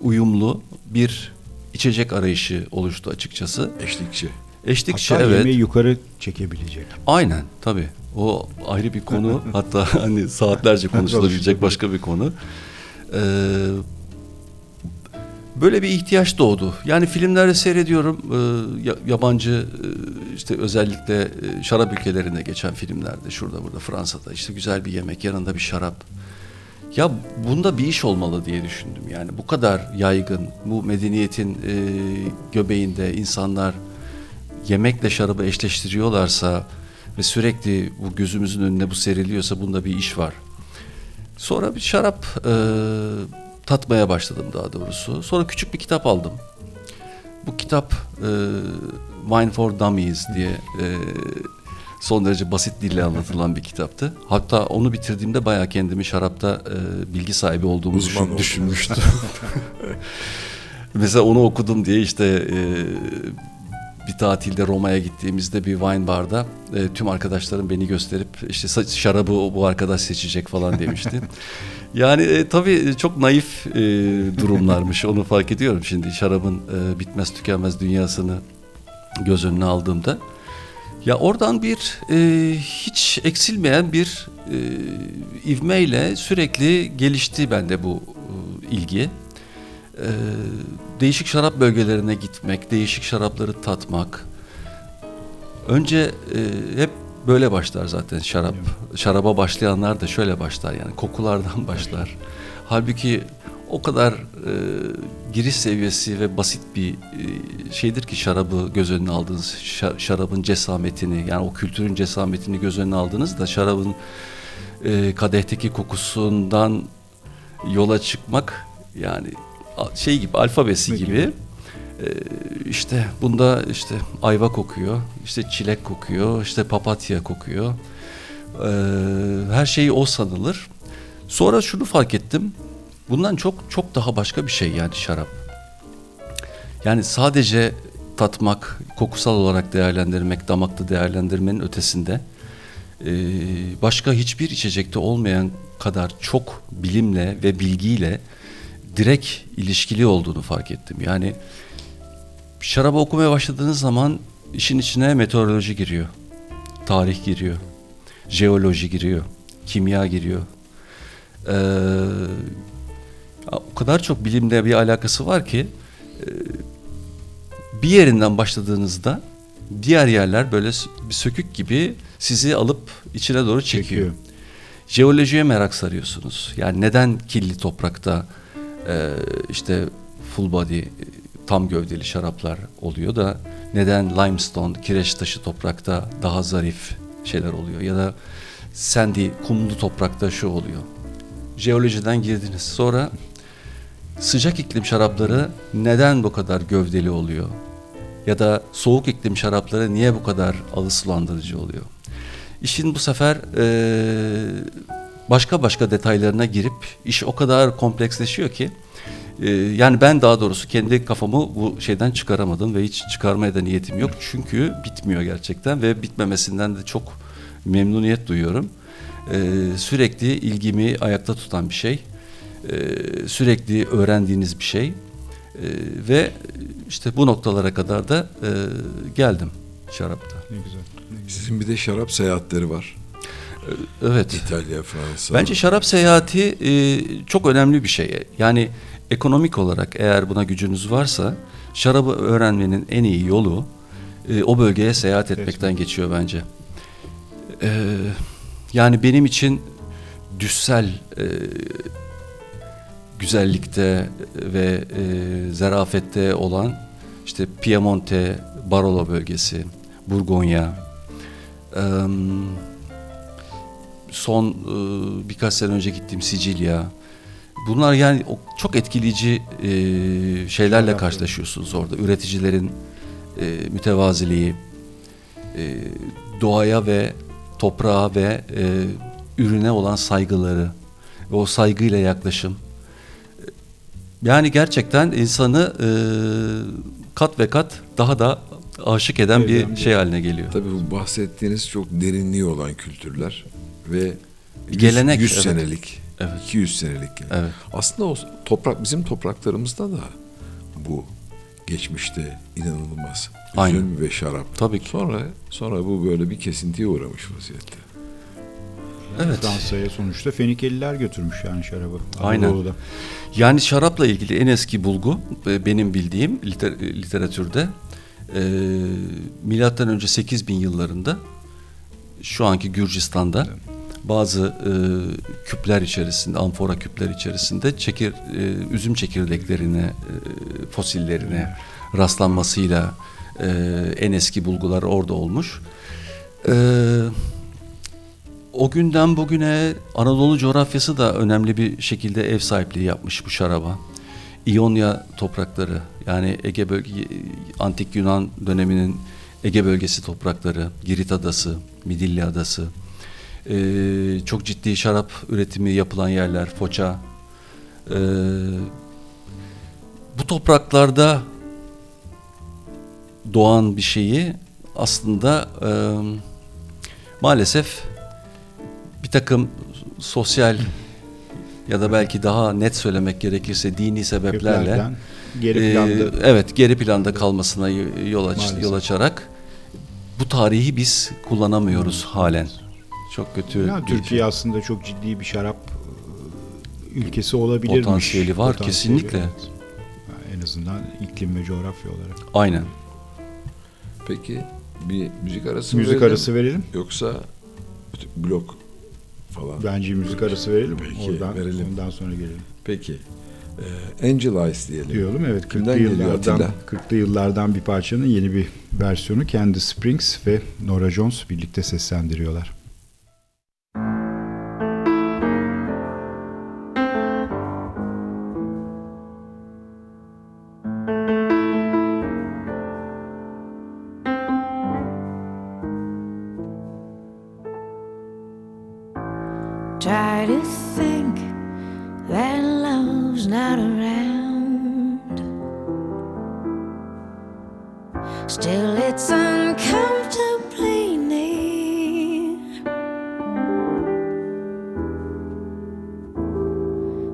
uyumlu bir içecek arayışı oluştu açıkçası. Eşlikçi, hatta evet. Yemeği yukarı çekebilecek. Aynen, tabii. O ayrı bir konu. Hatta hani saatlerce konuşulabilecek başka bir konu. Böyle bir ihtiyaç doğdu. Yani filmlerde seyrediyorum. Yabancı işte özellikle şarap ülkelerinde geçen filmlerde, şurada burada Fransa'da işte güzel bir yemek, yanında bir şarap. Ya bunda bir iş olmalı diye düşündüm. Yani bu kadar yaygın, bu medeniyetin göbeğinde insanlar yemekle şarabı eşleştiriyorlarsa ve sürekli bu gözümüzün önüne bu seriliyorsa bunda bir iş var. Sonra bir şarap tatmaya başladım daha doğrusu. Sonra küçük bir kitap aldım. Bu kitap Wine for Dummies diye son derece basit dille anlatılan bir kitaptı. Hatta onu bitirdiğimde bayağı kendimi şarapta bilgi sahibi olduğumu düşünmüştüm. Mesela onu okudum diye işte bir tatilde Roma'ya gittiğimizde bir wine barda tüm arkadaşlarım beni gösterip işte şarabı bu arkadaş seçecek falan demişti. Yani tabii çok naif durumlarmış, onu fark ediyorum şimdi şarabın bitmez tükenmez dünyasını göz önüne aldığımda. Ya oradan bir hiç eksilmeyen bir ivmeyle sürekli gelişti bende bu ilgi. Değişik şarap bölgelerine gitmek, değişik şarapları tatmak. Önce hep böyle başlar zaten şarap. Şaraba başlayanlar da şöyle başlar yani kokulardan başlar. Halbuki o kadar giriş seviyesi ve basit bir şeydir ki şarabı göz önüne aldığınız, şarabın cesametini, yani o kültürün cesametini göz önüne aldığınızda şarabın kadehteki kokusundan yola çıkmak yani şey gibi, alfabesi gibi. İşte bunda işte ayva kokuyor, işte çilek kokuyor, işte papatya kokuyor. Her şeyi o sanılır. Sonra şunu fark ettim. Bundan çok çok daha başka bir şey yani şarap. Yani sadece tatmak, kokusal olarak değerlendirmek, damakta değerlendirmenin ötesinde başka hiçbir içecekte olmayan kadar çok bilimle ve bilgiyle direkt ilişkili olduğunu fark ettim. Yani şarabı okumaya başladığınız zaman işin içine meteoroloji giriyor, tarih giriyor, jeoloji giriyor, kimya giriyor. O kadar çok bilimle bir alakası var ki bir yerinden başladığınızda diğer yerler böyle bir sökük gibi sizi alıp içine doğru çekiyor. Jeolojiye merak sarıyorsunuz. Yani neden kirli toprakta işte full body tam gövdeli şaraplar oluyor da neden limestone kireç taşı toprakta daha zarif şeyler oluyor ya da sandy kumlu toprakta şu oluyor. Jeolojiden girdiniz. Sonra sıcak iklim şarapları neden bu kadar gövdeli oluyor? Ya da soğuk iklim şarapları niye bu kadar ağız sulandırıcı oluyor? İşin bu sefer başka başka detaylarına girip iş o kadar kompleksleşiyor ki yani ben daha doğrusu kendi kafamı bu şeyden çıkaramadım ve hiç çıkarmaya da niyetim yok. Çünkü bitmiyor gerçekten ve bitmemesinden de çok memnuniyet duyuyorum. Sürekli ilgimi ayakta tutan bir şey, sürekli öğrendiğiniz bir şey ve işte bu noktalara kadar da geldim şarapta. Ne güzel. Sizin bir de şarap seyahatleri var. Evet. İtalya, Fransa. Bence şarap seyahati çok önemli bir şey. Yani ekonomik olarak eğer buna gücünüz varsa şarabı öğrenmenin en iyi yolu o bölgeye seyahat etmekten geçiyor bence. Yani benim için düssel güzellikte ve zarafette olan işte Piemonte Barolo bölgesi, Burgonya. Son birkaç sene önce gittiğim Sicilya. Bunlar yani çok etkileyici şeylerle karşılaşıyorsunuz orada. Üreticilerin mütevaziliği, doğaya ve toprağa ve ürüne olan saygıları ve o saygıyla yaklaşım. Yani gerçekten insanı kat ve kat daha da aşık eden bir şey haline geliyor. Tabii bu bahsettiğiniz çok derinliği olan kültürler ve gelenek 100 senelik, 200 senelik. Yani. Evet. Aslında o toprak bizim topraklarımızda da bu geçmişte inanılmaz. Üzüm ve şarap. Tabii ki. Sonra bu böyle bir kesintiye uğramış vaziyette. Evet. Fransa'ya sonuçta Fenikeliler götürmüş yani şarabı. Aynen. Anadolu'da. Yani şarapla ilgili en eski bulgu benim bildiğim literatürde milattan önce 8000 yıllarında şu anki Gürcistan'da bazı küpler içerisinde, amfora küpler içerisinde üzüm çekirdeklerine, fosillerine rastlanmasıyla en eski bulgular orada olmuş. O günden bugüne Anadolu coğrafyası da önemli bir şekilde ev sahipliği yapmış bu şaraba. İyonya toprakları, yani Ege bölgesi, Antik Yunan döneminin Ege bölgesi toprakları, Girit Adası, Midilli Adası, çok ciddi şarap üretimi yapılan yerler, Foça. Bu topraklarda doğan bir şeyi aslında maalesef bir takım sosyal ya da belki daha net söylemek gerekirse dini sebeplerle geri planda kalmasına yol açarak bu tarihi biz kullanamıyoruz halen. Çok kötü. Ya, Türkiye aslında çok ciddi bir şarap ülkesi olabilirmiş. Potansiyeli var kesinlikle. Evet. En azından iklim ve coğrafya olarak. Aynen. Peki bir müzik arası verelim. Yoksa blok falan. Bence müzik arası verelim. Peki, verelim. Ondan sonra gelelim. Peki. Angel Eyes diyelim. Evet. 40'lı yıllardan bir parçanın yeni bir versiyonu. Candy Springs ve Norah Jones birlikte seslendiriyorlar. Try to think that love's not around. Still it's uncomfortably near.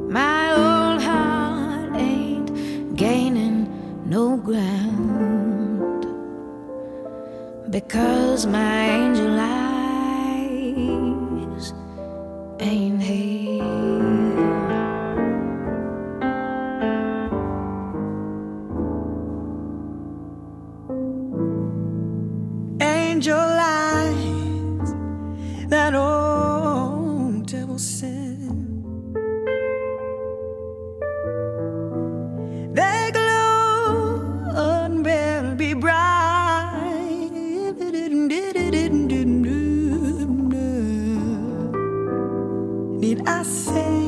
My old heart ain't gaining no ground, because my angel eyes ain't here. Angel eyes, that old devil sent, they glow unbearably bright. Did I say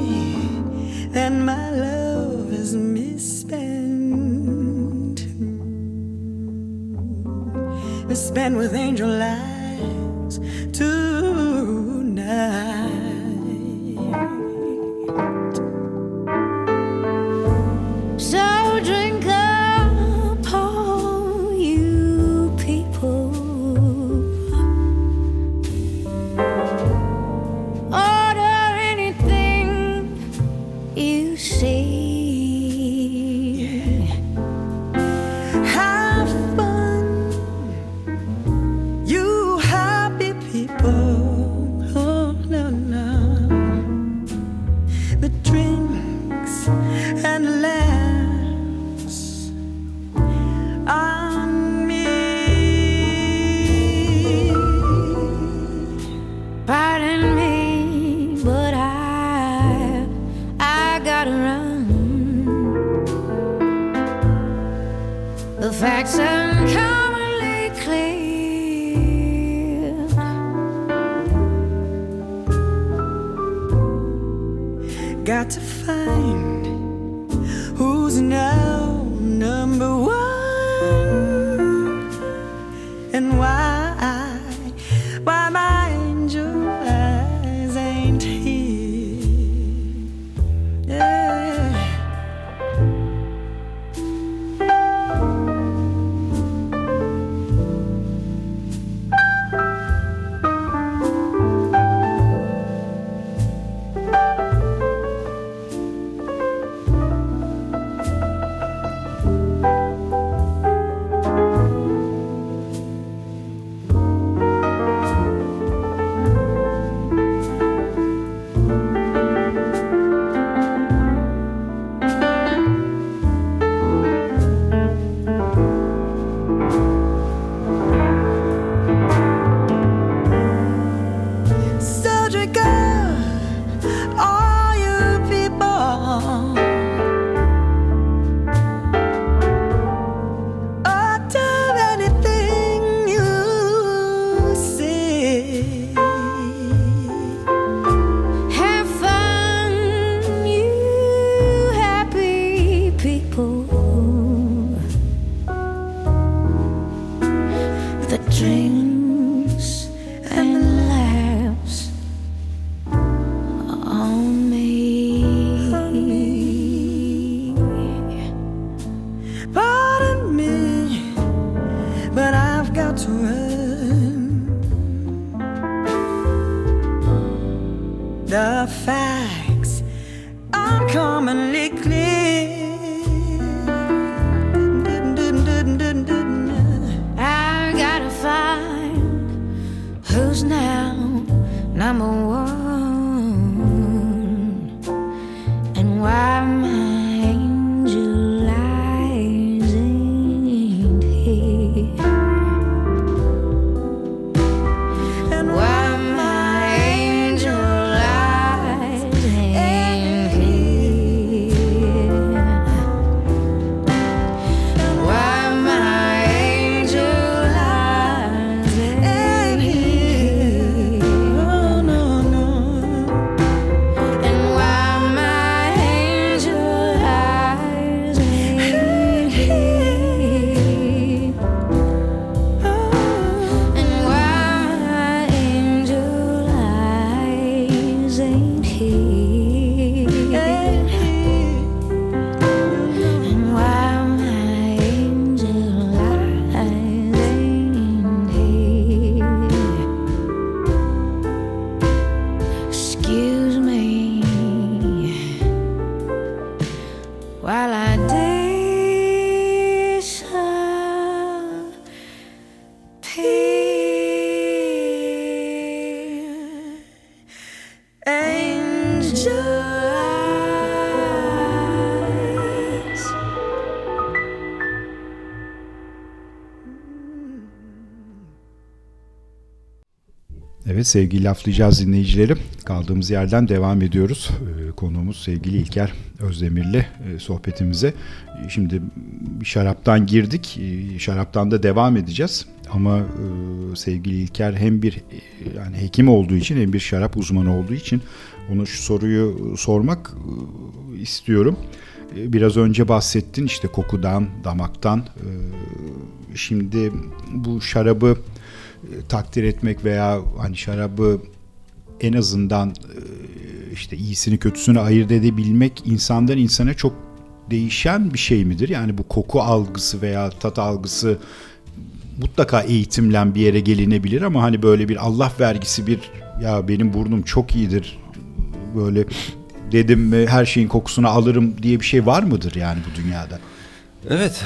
that my love is misspent? Misspent with angel eyes tonight. So drink up, all you people. Facts uncommonly clear. Got to find who's now number one and why my angel eyes ain't here. Yeah. Evet sevgili LaflaJazz dinleyicilerim, kaldığımız yerden devam ediyoruz. Konuğumuz sevgili İlker Özdemir'le sohbetimize. Şimdi şaraptan girdik, şaraptan da devam edeceğiz. Ama sevgili İlker hem bir yani hekim olduğu için hem bir şarap uzmanı olduğu için ona şu soruyu sormak istiyorum. Biraz önce bahsettin işte kokudan, damaktan. Şimdi bu şarabı takdir etmek veya hani şarabı en azından işte iyisini kötüsünü ayırt edebilmek insandan insana çok değişen bir şey midir? Yani bu koku algısı veya tat algısı mutlaka eğitimle bir yere gelinebilir ama hani böyle bir Allah vergisi bir ya benim burnum çok iyidir böyle dedim her şeyin kokusunu alırım diye bir şey var mıdır yani bu dünyada? Evet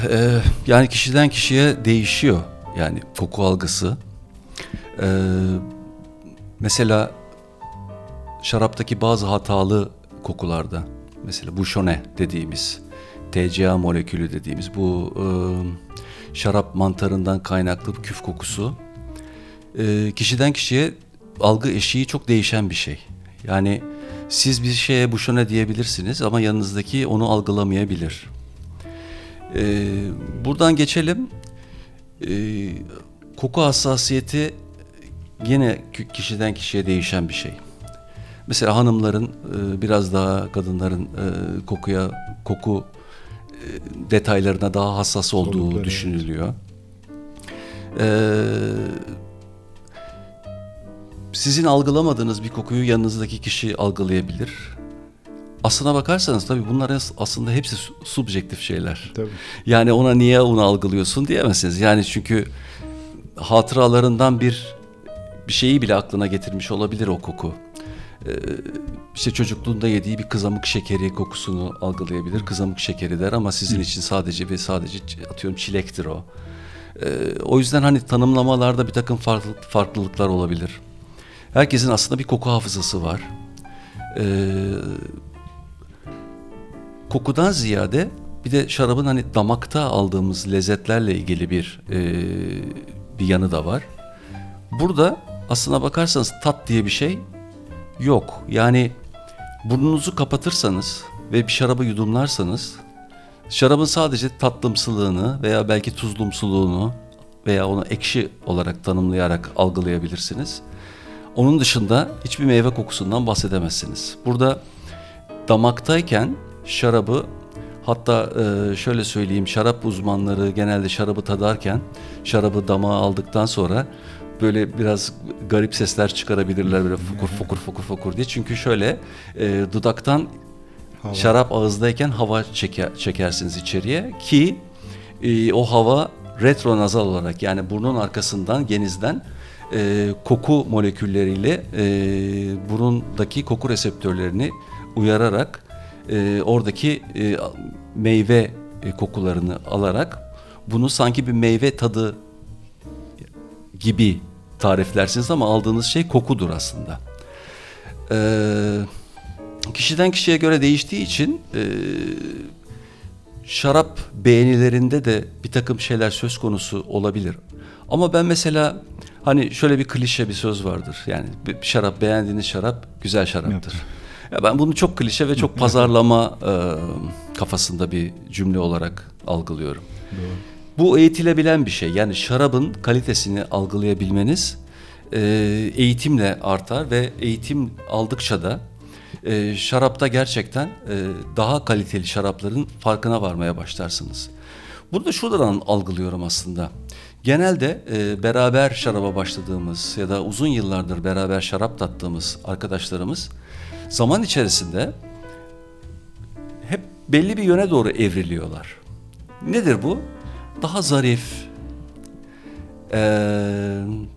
yani kişiden kişiye değişiyor yani koku algısı. Mesela şaraptaki bazı hatalı kokularda mesela bouchonne dediğimiz TCA molekülü dediğimiz bu şarap mantarından kaynaklı küf kokusu kişiden kişiye algı eşiği çok değişen bir şey. Yani siz bir şeye bouchonne diyebilirsiniz ama yanınızdaki onu algılamayabilir. Buradan geçelim. Koku hassasiyeti yine kişiden kişiye değişen bir şey. Mesela hanımların biraz daha kadınların kokuya koku detaylarına daha hassas olduğu oldukları düşünülüyor. Evet. Sizin algılamadığınız bir kokuyu yanınızdaki kişi algılayabilir. Aslına bakarsanız tabii bunlar aslında hepsi subjektif şeyler. Tabii. Yani ona niye onu algılıyorsun diyemezsiniz. Yani çünkü hatıralarından bir şeyi bile aklına getirmiş olabilir o koku. İşte çocukluğunda yediği bir kızamık şekeri kokusunu algılayabilir. Kızamık şekeri der ama sizin için sadece ve sadece atıyorum çilektir o. O yüzden hani tanımlamalarda bir takım farklılıklar olabilir. Herkesin aslında bir koku hafızası var. Kokudan ziyade bir de şarabın hani damakta aldığımız lezzetlerle ilgili bir yanı da var. Burada aslına bakarsanız tat diye bir şey yok. Yani burnunuzu kapatırsanız ve bir şarabı yudumlarsanız şarabın sadece tatlımsılığını veya belki tuzlumsuluğunu veya onu ekşi olarak tanımlayarak algılayabilirsiniz. Onun dışında hiçbir meyve kokusundan bahsedemezsiniz. Burada damaktayken şarabı hatta şöyle söyleyeyim şarap uzmanları genelde şarabı tadarken şarabı damağa aldıktan sonra böyle biraz garip sesler çıkarabilirler böyle fokur fokur diye. Çünkü şöyle dudaktan hava. Şarap ağızdayken hava çekersiniz içeriye ki o hava retronazal olarak yani burnun arkasından genizden koku molekülleriyle burundaki koku reseptörlerini uyararak oradaki meyve kokularını alarak bunu sanki bir meyve tadı gibi tariflersiniz ama aldığınız şey kokudur aslında. Kişiden kişiye göre değiştiği için şarap beğenilerinde de bir takım şeyler söz konusu olabilir. Ama ben mesela hani şöyle bir klişe bir söz vardır. Yani şarap beğendiğiniz şarap güzel şaraptır. Ya ben bunu çok klişe ve çok pazarlama kafasında bir cümle olarak algılıyorum. Doğru. Bu eğitilebilen bir şey. Yani şarabın kalitesini algılayabilmeniz eğitimle artar ve eğitim aldıkça da şarapta gerçekten daha kaliteli şarapların farkına varmaya başlarsınız. Bunu da şuradan algılıyorum aslında. Genelde beraber şaraba başladığımız ya da uzun yıllardır beraber şarap tattığımız arkadaşlarımız zaman içerisinde hep belli bir yöne doğru evriliyorlar. Nedir bu? Daha zarif,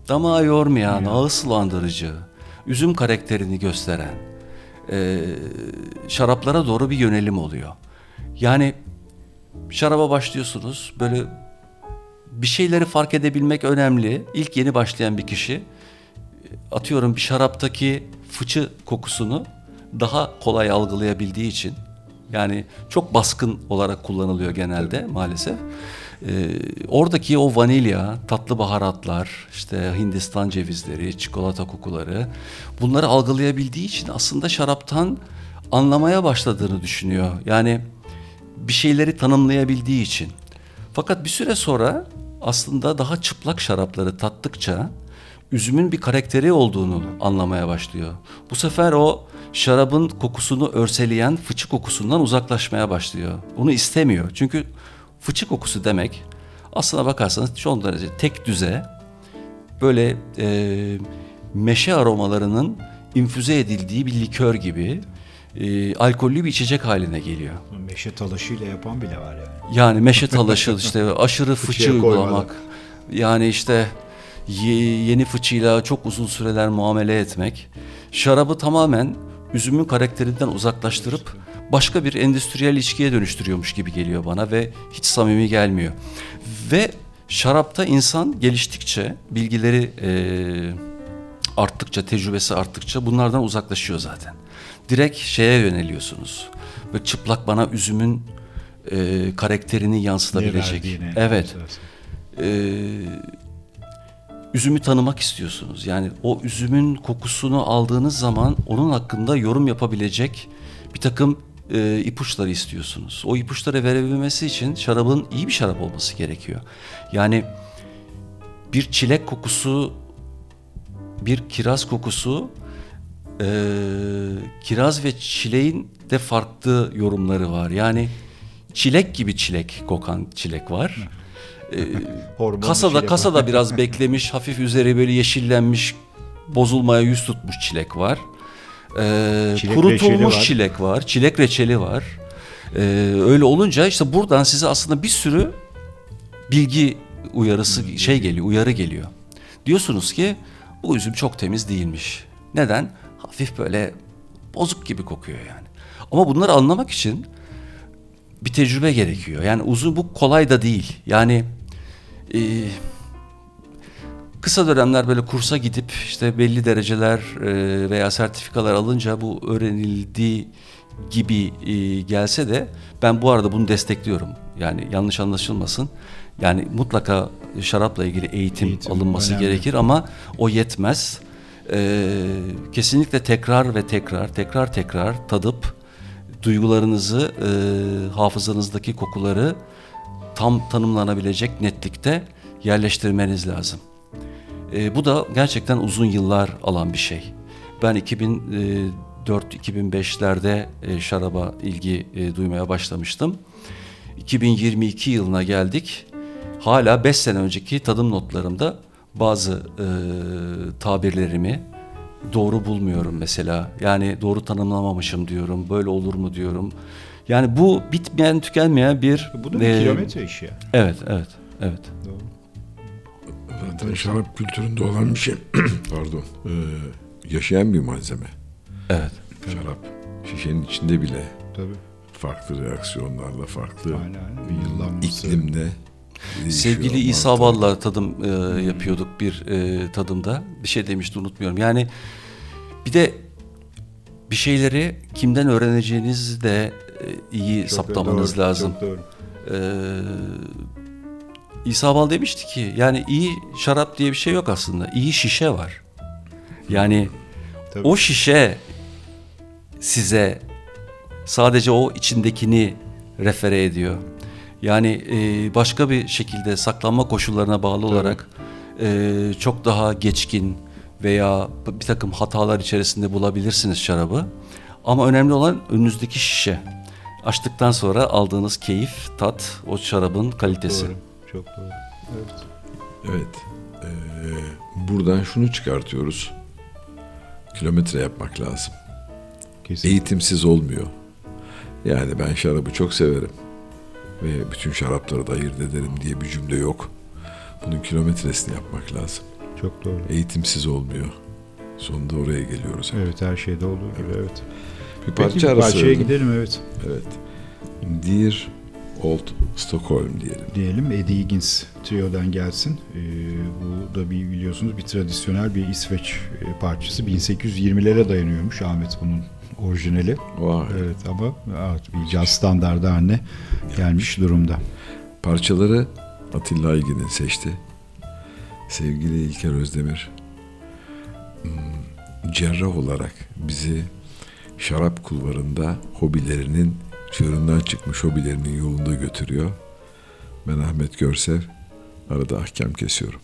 damağı yormayan, ağız sulandırıcı, üzüm karakterini gösteren şaraplara doğru bir yönelim oluyor. Yani şaraba başlıyorsunuz böyle bir şeyleri fark edebilmek önemli. İlk yeni başlayan bir kişi atıyorum bir şaraptaki fıçı kokusunu daha kolay algılayabildiği için, yani çok baskın olarak kullanılıyor genelde maalesef. Oradaki o vanilya, tatlı baharatlar, işte Hindistan cevizleri, çikolata kokuları, bunları algılayabildiği için aslında şaraptan anlamaya başladığını düşünüyor. Yani bir şeyleri tanımlayabildiği için. Fakat bir süre sonra aslında daha çıplak şarapları tattıkça üzümün bir karakteri olduğunu anlamaya başlıyor. Bu sefer o şarabın kokusunu örseleyen fıçı kokusundan uzaklaşmaya başlıyor. Onu istemiyor. Çünkü fıçı kokusu demek aslına bakarsanız son derece tek düze, böyle meşe aromalarının infüze edildiği bir likör gibi alkollü bir içecek haline geliyor. Meşe talaşıyla yapan bile var yani. Yani meşe talaşı işte aşırı fıçı uygulamak. Yani işte yeni fıçıyla çok uzun süreler muamele etmek. Şarabı tamamen üzümün karakterinden uzaklaştırıp başka bir endüstriyel içkiye dönüştürüyormuş gibi geliyor bana ve hiç samimi gelmiyor. Ve şarapta insan geliştikçe, bilgileri arttıkça, tecrübesi arttıkça bunlardan uzaklaşıyor zaten. Direkt şeye yöneliyorsunuz. Böyle çıplak bana üzümün karakterini yansıtabilecek. Evet. Üzümü tanımak istiyorsunuz. Yani o üzümün kokusunu aldığınız zaman onun hakkında yorum yapabilecek bir takım ipuçları istiyorsunuz. O ipuçları verebilmesi için şarabın iyi bir şarap olması gerekiyor. Yani bir çilek kokusu, bir kiraz kokusu, kiraz ve çileğin de farklı yorumları var. Yani çilek gibi çilek kokan çilek var. Kasada biraz beklemiş, hafif üzeri böyle yeşillenmiş, bozulmaya yüz tutmuş çilek var. Kurutulmuş çilek var, çilek reçeli var. Öyle olunca işte buradan size aslında bir sürü bilgi uyarısı geliyor, uyarı geliyor. Diyorsunuz ki bu üzüm çok temiz değilmiş. Neden? Hafif böyle bozuk gibi kokuyor yani. Ama bunları anlamak için bir tecrübe gerekiyor. Yani bu kolay da değil. Yani kısa dönemler böyle kursa gidip işte belli dereceler veya sertifikalar alınca bu öğrenildiği gibi gelse de ben bu arada bunu destekliyorum. Yani yanlış anlaşılmasın. Yani mutlaka şarapla ilgili eğitim alınması önemli. Gerekir ama o yetmez. Kesinlikle tekrar tadıp duygularınızı, hafızanızdaki kokuları tam tanımlanabilecek netlikte yerleştirmeniz lazım. Bu da gerçekten uzun yıllar alan bir şey. Ben 2004-2005'lerde şaraba ilgi duymaya başlamıştım. 2022 yılına geldik. Hala 5 sene önceki tadım notlarımda bazı tabirlerimi doğru bulmuyorum mesela. Yani doğru tanımlamamışım diyorum. Böyle olur mu diyorum. Yani bu bitmeyen, tükenmeyen bir... Bu da bir kilometre işi yani. Evet. Doğru. Zaten şarap kültüründe olan bir şey. Pardon. Yaşayan bir malzeme. Evet. Şarap. Şişenin içinde bile. Tabii. Farklı reaksiyonlarla, farklı iklimde. Sevgili İsa Bal'la tadım yapıyorduk bir tadımda. Bir şey demişti, unutmuyorum. Yani bir de bir şeyleri kimden öğreneceğinizi de iyi çok saptamanız doğru, lazım. Çok doğru. İsa Bal demişti ki yani iyi şarap diye bir şey yok aslında. İyi şişe var. Yani tabii. O şişe size sadece o içindekini refere ediyor. Yani başka bir şekilde saklanma koşullarına bağlı olarak çok daha geçkin veya bir takım hatalar içerisinde bulabilirsiniz şarabı. Ama önemli olan önünüzdeki şişe. Açtıktan sonra aldığınız keyif, tat, o şarabın kalitesi. Doğru. Çok doğru. Evet. Buradan şunu çıkartıyoruz. Kilometre yapmak lazım. Kesinlikle. Eğitimsiz olmuyor. Yani ben şarabı çok severim ve bütün şarapları da ayırt ederim diye bir cümle yok. Bunun kilometresini yapmak lazım. Çok doğru. Eğitimsiz olmuyor. Sonunda oraya geliyoruz. Evet, her şeyde olduğu gibi. Evet. Bir parçaya gidelim. Evet. Dear Old Stockholm diyelim. Eddie Higgins Trio'dan gelsin. Bu da biliyorsunuz bir tradisyonel bir İsveç parçası. 1820'lere dayanıyormuş. Ahmet bunun orijinali. Vay. Evet, ama caz standardı gelmiş durumda. Parçaları Atilla Aygın'ın seçti. Sevgili İlker Özdemir, cerrah olarak bizi şarap kulvarında hobilerinin, çığırından çıkmış hobilerinin yolunda götürüyor. Ben Ahmet Görsev, arada ahkam kesiyorum.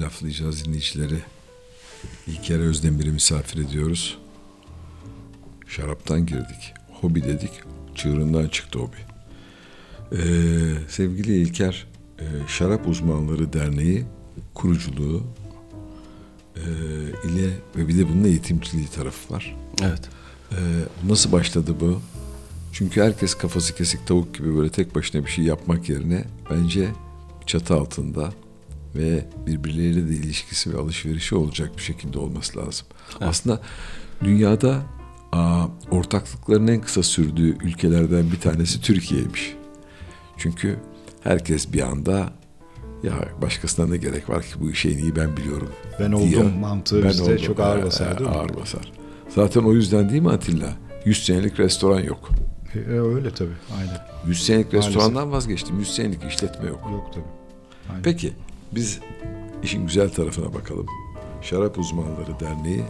LaflaJazz dinleyicileri, İlker Özdemir'i misafir ediyoruz. Şaraptan girdik, hobi dedik, çığırından çıktı hobi. Sevgili İlker, Şarap Uzmanları Derneği kuruculuğu ile ve bir de bunun eğitimciliği tarafı var. Evet. Nasıl başladı bu? Çünkü herkes kafası kesik tavuk gibi böyle tek başına bir şey yapmak yerine bence çatı altında ve birbirleriyle de ilişkisi ve alışverişi olacak bir şekilde olması lazım. Evet. Aslında dünyada ortaklıkların en kısa sürdüğü ülkelerden bir tanesi Türkiye'ymiş. Çünkü herkes bir anda ya başkasına ne gerek var ki bu işe en iyi ben biliyorum. Ben oldum mantığı bizde çok ağır basar değil mi? Ağır basar. Zaten o yüzden değil mi Atilla? 100 senelik restoran yok. Öyle tabii. Aynen. 100 senelik restorandan vazgeçtim. 100 senelik işletme yok. Yok tabii. Aynen. Peki biz işin güzel tarafına bakalım. Şarap Uzmanları Derneği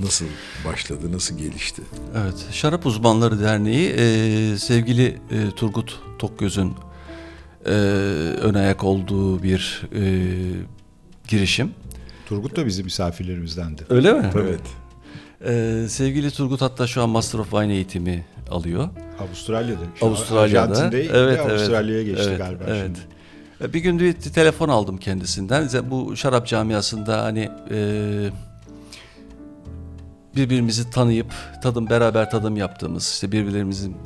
nasıl başladı, nasıl gelişti? Evet, Şarap Uzmanları Derneği sevgili Turgut Tokgöz'ün ön ayak olduğu bir girişim. Turgut da bizim misafirlerimizdendi. Öyle mi? Tabii. Evet. Sevgili Turgut hatta şu an Master of Wine eğitimi alıyor. Avustralya'da. Evet, Avustralya'ya geçti galiba şimdi. Evet. Bir gün bir telefon aldım kendisinden. Bu şarap camiasında hani birbirimizi tanıyıp beraber tadım yaptığımız, işte birbirlerimizin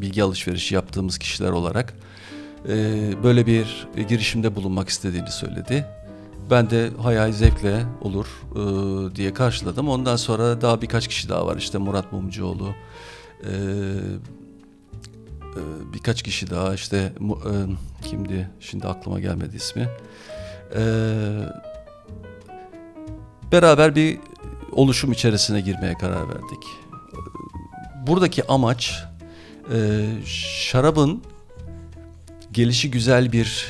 bilgi alışverişi yaptığımız kişiler olarak böyle bir girişimde bulunmak istediğini söyledi. Ben de hayal zevkle olur diye karşıladım. Ondan sonra daha birkaç kişi daha var. İşte Murat Mumcuoğlu, birkaç kişi daha, işte kimdi? Şimdi aklıma gelmedi ismi. Beraber bir oluşum içerisine girmeye karar verdik. Buradaki amaç şarabın gelişi güzel bir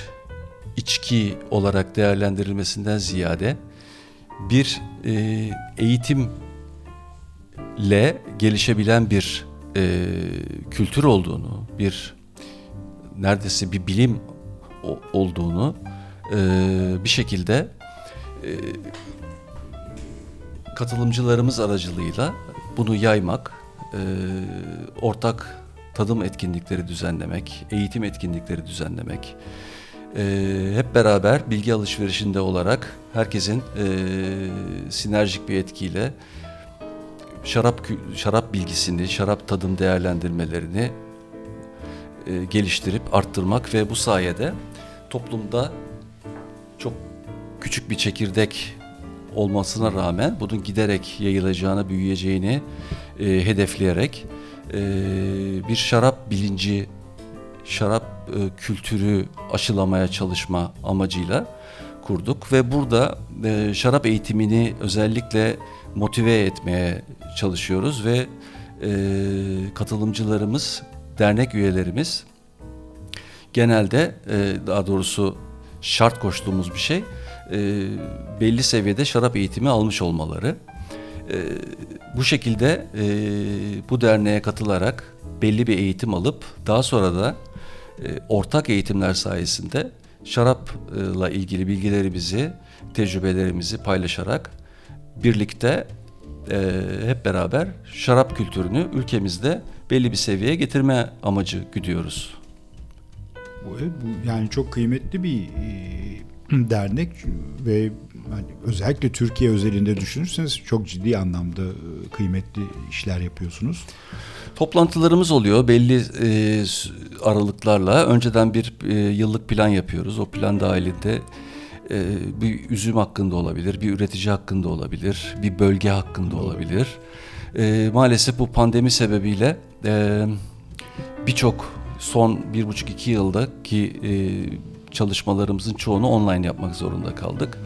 içki olarak değerlendirilmesinden ziyade bir eğitimle gelişebilen bir kültür olduğunu, neredeyse bir bilim olduğunu bir şekilde katılımcılarımız aracılığıyla bunu yaymak, ortak tadım etkinlikleri düzenlemek, eğitim etkinlikleri düzenlemek, hep beraber bilgi alışverişinde olarak herkesin sinerjik bir etkiyle şarap bilgisini, şarap tadım değerlendirmelerini geliştirip arttırmak ve bu sayede toplumda çok küçük bir çekirdek olmasına rağmen bunun giderek yayılacağını, büyüyeceğini hedefleyerek bir şarap bilinci, şarap kültürü aşılamaya çalışma amacıyla kurduk ve burada şarap eğitimini özellikle motive etmeye çalışıyoruz ve katılımcılarımız, dernek üyelerimiz genelde daha doğrusu şart koştuğumuz bir şey belli seviyede şarap eğitimi almış olmaları. Bu şekilde bu derneğe katılarak belli bir eğitim alıp daha sonra da ortak eğitimler sayesinde şarapla ilgili bilgilerimizi, tecrübelerimizi paylaşarak birlikte hep beraber şarap kültürünü ülkemizde belli bir seviyeye getirme amacı güdüyoruz. Bu yani çok kıymetli bir dernek ve hani özellikle Türkiye özelinde düşünürseniz çok ciddi anlamda kıymetli işler yapıyorsunuz. Toplantılarımız oluyor belli aralıklarla. Önceden bir yıllık plan yapıyoruz. O plan dahilinde bir üzüm hakkında olabilir, bir üretici hakkında olabilir, bir bölge hakkında olabilir. Maalesef bu pandemi sebebiyle birçok son 1,5-2 yıldaki çalışmalarımızın çoğunu online yapmak zorunda kaldık.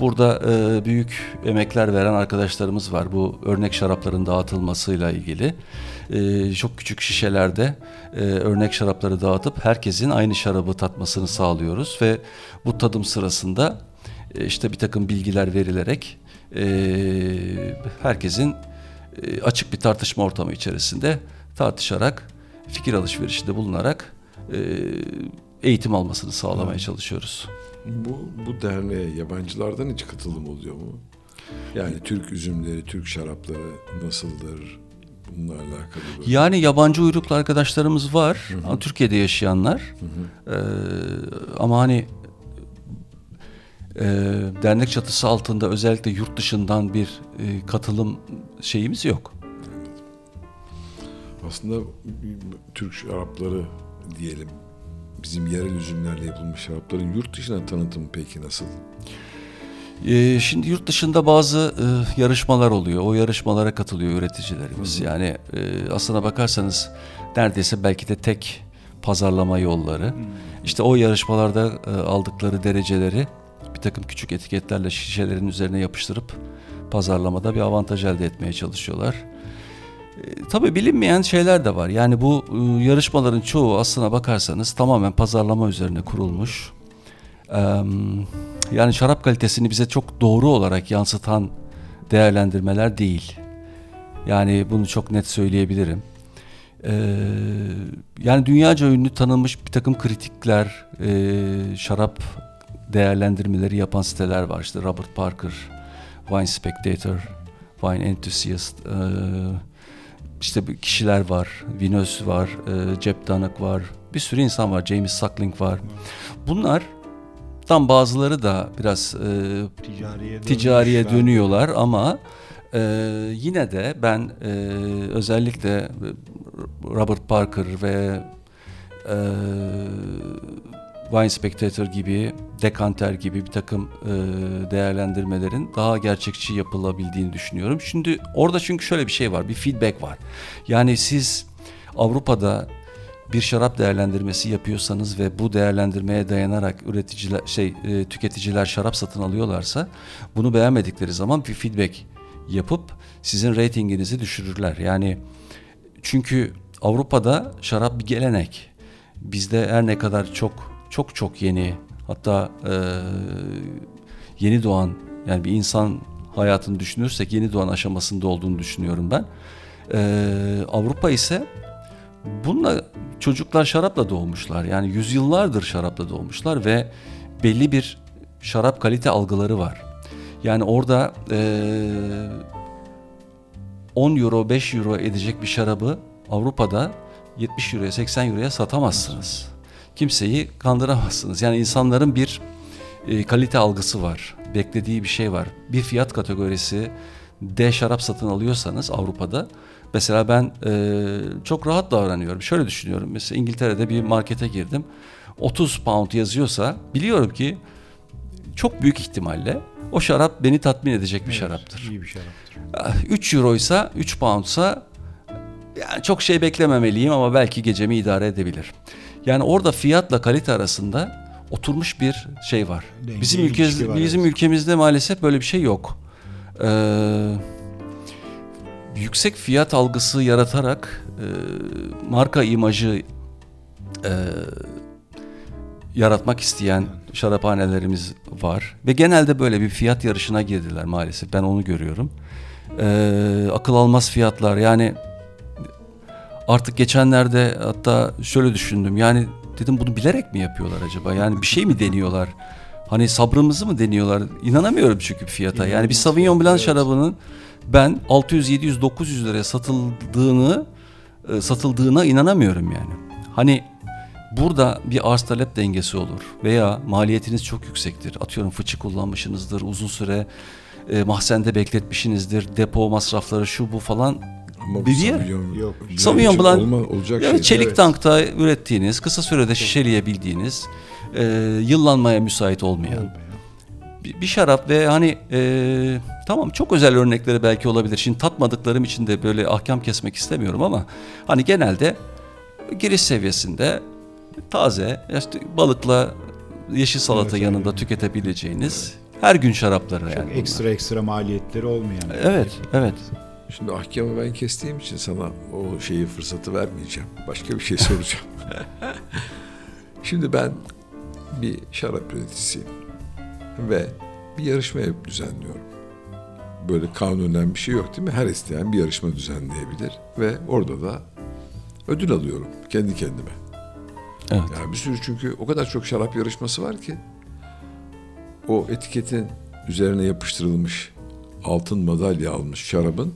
Burada büyük emekler veren arkadaşlarımız var. Bu örnek şarapların dağıtılmasıyla ilgili. Çok küçük şişelerde örnek şarapları dağıtıp herkesin aynı şarabı tatmasını sağlıyoruz ve bu tadım sırasında işte bir takım bilgiler verilerek herkesin açık bir tartışma ortamı içerisinde tartışarak, fikir alışverişinde bulunarak eğitim almasını sağlamaya çalışıyoruz. Bu derneğe yabancılardan hiç katılım oluyor mu? Yani Türk üzümleri, Türk şarapları nasıldır? Bununla alakalı böyle. Yani yabancı uyruklu arkadaşlarımız var. Hı-hı. Türkiye'de yaşayanlar. Ama hani dernek çatısı altında özellikle yurt dışından bir katılım şeyimiz yok. Evet. Aslında Türk şarapları diyelim, bizim yerel üzümlerle yapılmış şarapların yurt dışına tanıtımı peki nasıl? Şimdi yurt dışında bazı yarışmalar oluyor. O yarışmalara katılıyor üreticilerimiz. Hı hı. Yani aslına bakarsanız neredeyse belki de tek pazarlama yolları. Hı. İşte o yarışmalarda aldıkları dereceleri bir takım küçük etiketlerle şişelerin üzerine yapıştırıp pazarlamada bir avantaj elde etmeye çalışıyorlar. Tabii bilinmeyen şeyler de var. Yani bu yarışmaların çoğu aslına bakarsanız tamamen pazarlama üzerine kurulmuş. Yani şarap kalitesini bize çok doğru olarak yansıtan değerlendirmeler değil. Yani bunu çok net söyleyebilirim. Yani dünyaca ünlü tanınmış bir takım kritikler, şarap değerlendirmeleri yapan siteler var. İşte Robert Parker, Wine Spectator, Wine Enthusiast, işte kişiler var, Vinöz var, Jeb Dunnock var, bir sürü insan var, James Suckling var. Bunlar tam bazıları da biraz ticariye dönüyorlar ama yine de ben özellikle Robert Parker ve Wine Spectator gibi, Decanter gibi bir takım değerlendirmelerin daha gerçekçi yapılabildiğini düşünüyorum. Şimdi orada çünkü şöyle bir şey var, bir feedback var. Yani siz Avrupa'da bir şarap değerlendirmesi yapıyorsanız ve bu değerlendirmeye dayanarak tüketiciler şarap satın alıyorlarsa bunu beğenmedikleri zaman bir feedback yapıp sizin reytinginizi düşürürler. Yani çünkü Avrupa'da şarap bir gelenek. Bizde her ne kadar çok yeni, hatta yeni doğan, yani bir insan hayatını düşünürsek yeni doğan aşamasında olduğunu düşünüyorum ben. Avrupa ise bununla, çocuklar şarapla doğmuşlar. Yani yüzyıllardır şarapla doğmuşlar ve belli bir şarap kalite algıları var. Yani orada 10 euro, 5 euro edecek bir şarabı Avrupa'da 70 euroya, 80 euroya satamazsınız. Kimseyi kandıramazsınız. Yani insanların bir kalite algısı var. Beklediği bir şey var. Bir fiyat kategorisi D şarap satın alıyorsanız Avrupa'da, mesela ben çok rahat davranıyorum. Şöyle düşünüyorum. Mesela İngiltere'de bir markete girdim. 30 pound yazıyorsa biliyorum ki çok büyük ihtimalle o şarap beni tatmin edecek bir şaraptır. İyi bir şaraptır. 3 euroysa, 3 poundsa yani çok şey beklememeliyim ama belki gecemi idare edebilir. Yani orada fiyatla kalite arasında oturmuş bir şey var. Bizim ülkemizde maalesef böyle bir şey yok. Yüksek fiyat algısı yaratarak marka imajı yaratmak isteyen şaraphanelerimiz var. Ve genelde böyle bir fiyat yarışına girdiler maalesef. Ben onu görüyorum. Akıl almaz fiyatlar. Yani artık geçenlerde hatta şöyle düşündüm. Yani dedim, bunu bilerek mi yapıyorlar acaba? Yani bir şey mi deniyorlar? Hani sabrımızı mı deniyorlar? İnanamıyorum çünkü fiyata. Yani bir Sauvignon Blanc şarabının ben 600, 700, 900 liraya satıldığına inanamıyorum yani. Hani burada bir arz talep dengesi olur veya maliyetiniz çok yüksektir. Atıyorum fıçı kullanmışsınızdır, uzun süre mahzende bekletmişsinizdir, depo masrafları şu bu falan. Ama bir yer. Yok. Sauvignon Blanc yani çelik tankta ürettiğiniz, kısa sürede şişeleyebildiğiniz, yıllanmaya müsait olmayan bir şarap ve hani tamam, çok özel örnekleri belki olabilir. Şimdi tatmadıklarım için de böyle ahkam kesmek istemiyorum ama hani genelde giriş seviyesinde taze, işte balıkla yeşil salata yanında tüketebileceğiniz her gün şarapları. Çok yani ekstra maliyetleri olmayan. Evet. Şimdi ahkamı ben kestiğim için sana o fırsatı vermeyeceğim. Başka bir şey soracağım. Şimdi ben bir şarap üreticisiyim ve bir yarışma düzenliyorum. Böyle kanunen bir şey yok değil mi? Her isteyen bir yarışma düzenleyebilir ve orada da ödül alıyorum kendi kendime. Evet. Yani bir sürü, çünkü o kadar çok şarap yarışması var ki o etiketin üzerine yapıştırılmış altın madalya almış şarabın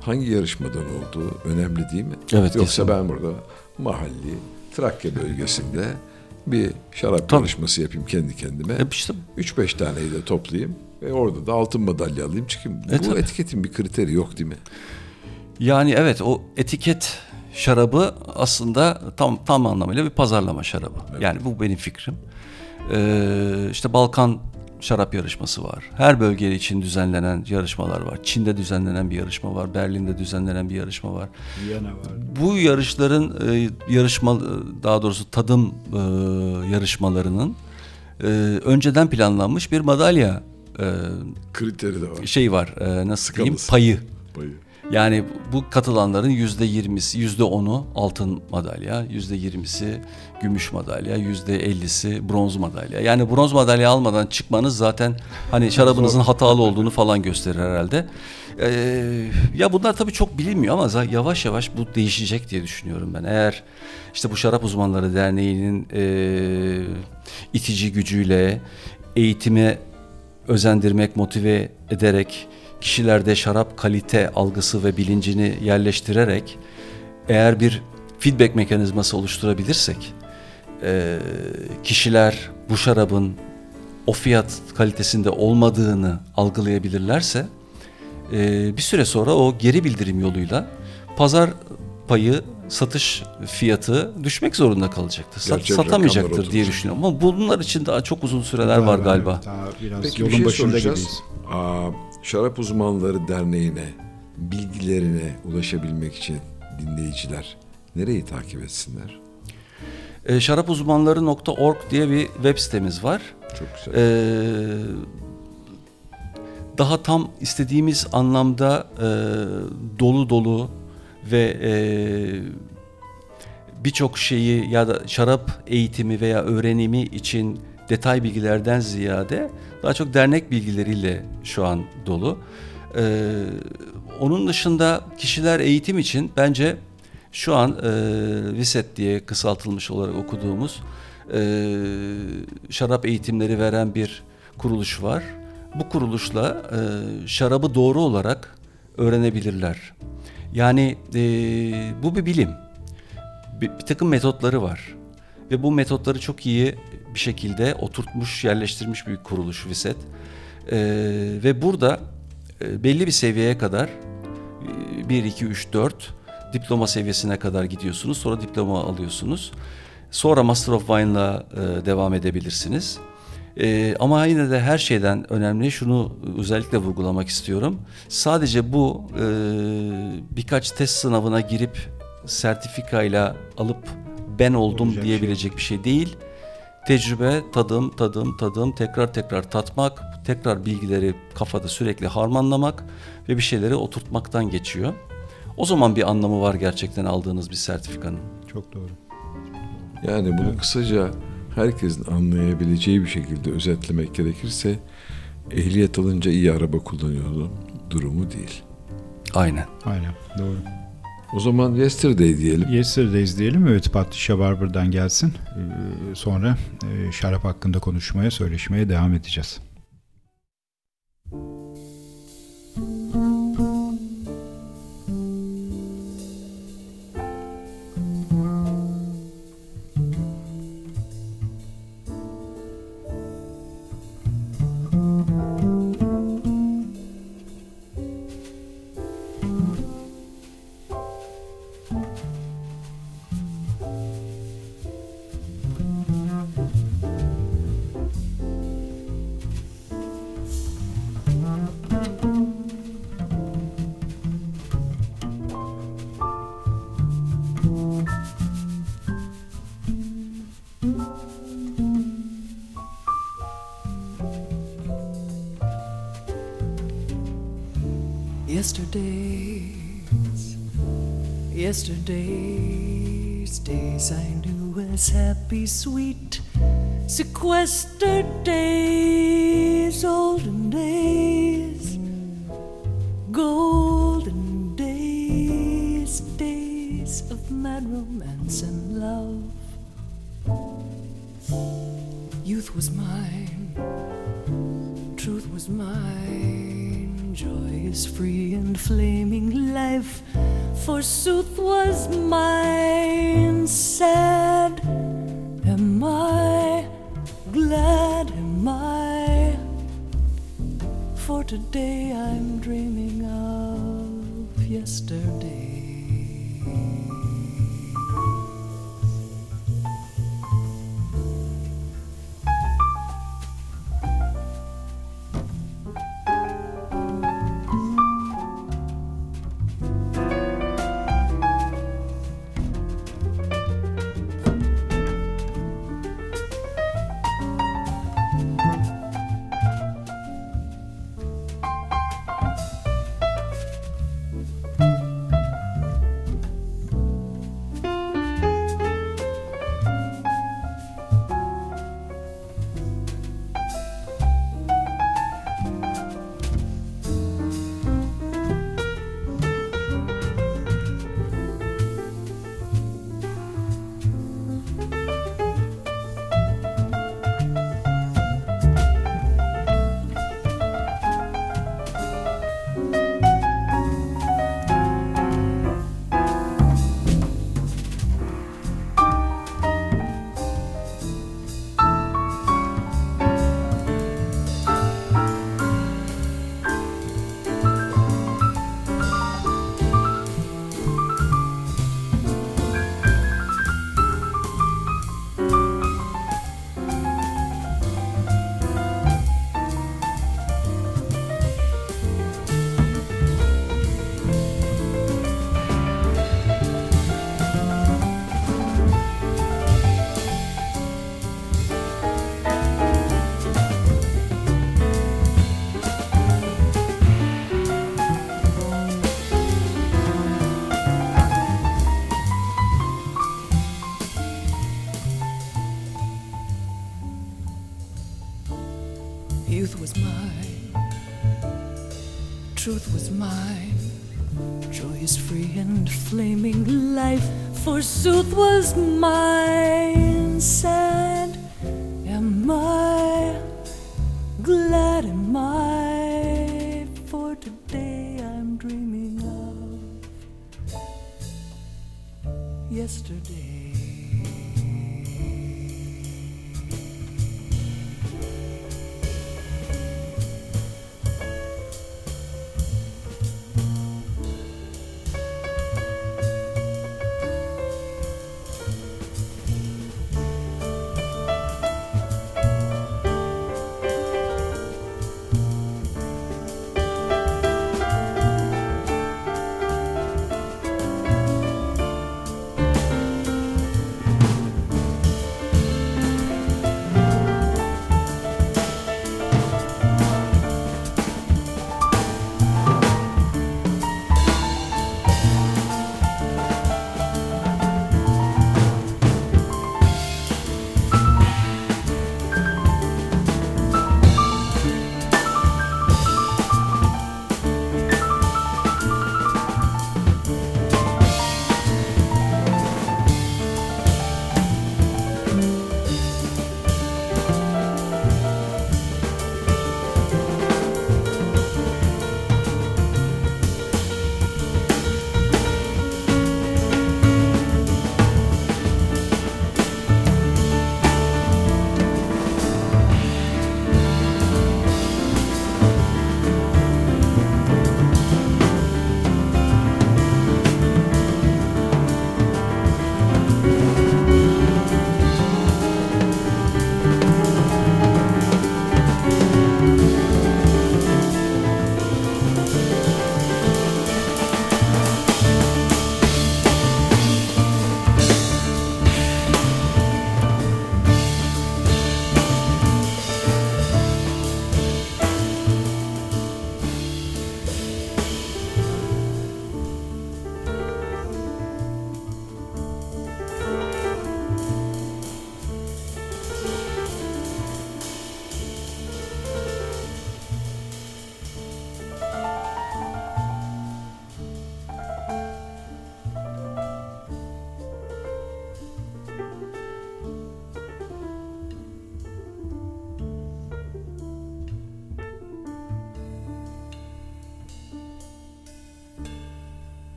hangi yarışmadan olduğu önemli değil mi? Evet. Yoksa kesinlikle ben burada mahalli Trakya bölgesinde bir şarap yarışması yapayım kendi kendime. Yapıştım. 3-5 taneyi de toplayayım ve orada da altın madalya alayım çıkayım. Bu tabii etiketin bir kriteri yok değil mi? Yani evet, o etiket şarabı aslında tam anlamıyla bir pazarlama şarabı. Evet. Yani bu benim fikrim. İşte Balkan şarap yarışması var. Her bölge için düzenlenen yarışmalar var. Çin'de düzenlenen bir yarışma var. Berlin'de düzenlenen bir yarışma var. Viyana var. Bu yarışların daha doğrusu tadım yarışmalarının önceden planlanmış bir madalya kriteri de var. Şey var. Nasıl diyeyim? Payı. Yani bu katılanların %20'si, %10'u altın madalya, %20'si gümüş madalya, %50'si bronz madalya. Yani bronz madalya almadan çıkmanız zaten hani şarabınızın hatalı olduğunu falan gösterir herhalde. Ya bunlar tabii çok bilinmiyor ama yavaş yavaş bu değişecek diye düşünüyorum ben. Eğer işte bu Şarap Uzmanları Derneği'nin itici gücüyle eğitime özendirmek, motive ederek, kişilerde şarap kalite algısı ve bilincini yerleştirerek eğer bir feedback mekanizması oluşturabilirsek kişiler bu şarabın o fiyat kalitesinde olmadığını algılayabilirlerse bir süre sonra o geri bildirim yoluyla pazar payı, satış fiyatı düşmek zorunda kalacaktır. Satamayacaktır diye düşünüyorum. Ama bunlar için daha çok uzun süreler var galiba. Biraz peki, yolun başında gibiyiz. Şarap Uzmanları Derneği'ne bilgilerine ulaşabilmek için dinleyiciler nereyi takip etsinler? Şarapuzmanları.org diye bir web sitemiz var. Çok güzel. Daha tam istediğimiz anlamda dolu dolu ve birçok şeyi ya da şarap eğitimi veya öğrenimi için detay bilgilerden ziyade daha çok dernek bilgileriyle şu an dolu. Onun dışında kişiler eğitim için bence şu an Viset diye kısaltılmış olarak okuduğumuz şarap eğitimleri veren bir kuruluş var. Bu kuruluşla şarabı doğru olarak öğrenebilirler. Yani bu bir bilim. Bir takım metotları var. Ve bu metotları çok iyi bir şekilde oturtmuş, yerleştirmiş bir kuruluş Viset. Ve burada belli bir seviyeye kadar 1, 2, 3, 4 diploma seviyesine kadar gidiyorsunuz. Sonra diploma alıyorsunuz. Sonra Master of Wine'la devam edebilirsiniz. Ama yine de her şeyden önemli şunu özellikle vurgulamak istiyorum. Sadece bu birkaç test sınavına girip sertifikayla alıp ben oldum olacak diyebilecek bir şey değil. Tecrübe, tadım, tekrar tatmak, tekrar bilgileri kafada sürekli harmanlamak ve bir şeyleri oturtmaktan geçiyor. O zaman bir anlamı var gerçekten aldığınız bir sertifikanın. Çok doğru. Yani bunu kısaca herkesin anlayabileceği bir şekilde özetlemek gerekirse ehliyet alınca iyi araba kullanıyordu durumu değil. Aynen. Doğru. O zaman Yesterday diyelim. Yesterday's diyelim. Evet, Patricia Barber'dan gelsin. Sonra şarap hakkında konuşmaya, söyleşmeye devam edeceğiz. Yesterday's days I knew as happy, sweet, sequestered days, olden days, golden days, days of mad romance and love. Youth was mine, Truth was mine, joy is free and flaming, life forsooth was mine. Sad am I, glad am I, for today I'm dreaming of yesterday. Youth was mine, truth was mine, joy is free and flaming, life forsooth was mine. Sad am I, glad am I, for today I'm dreaming of yesterday.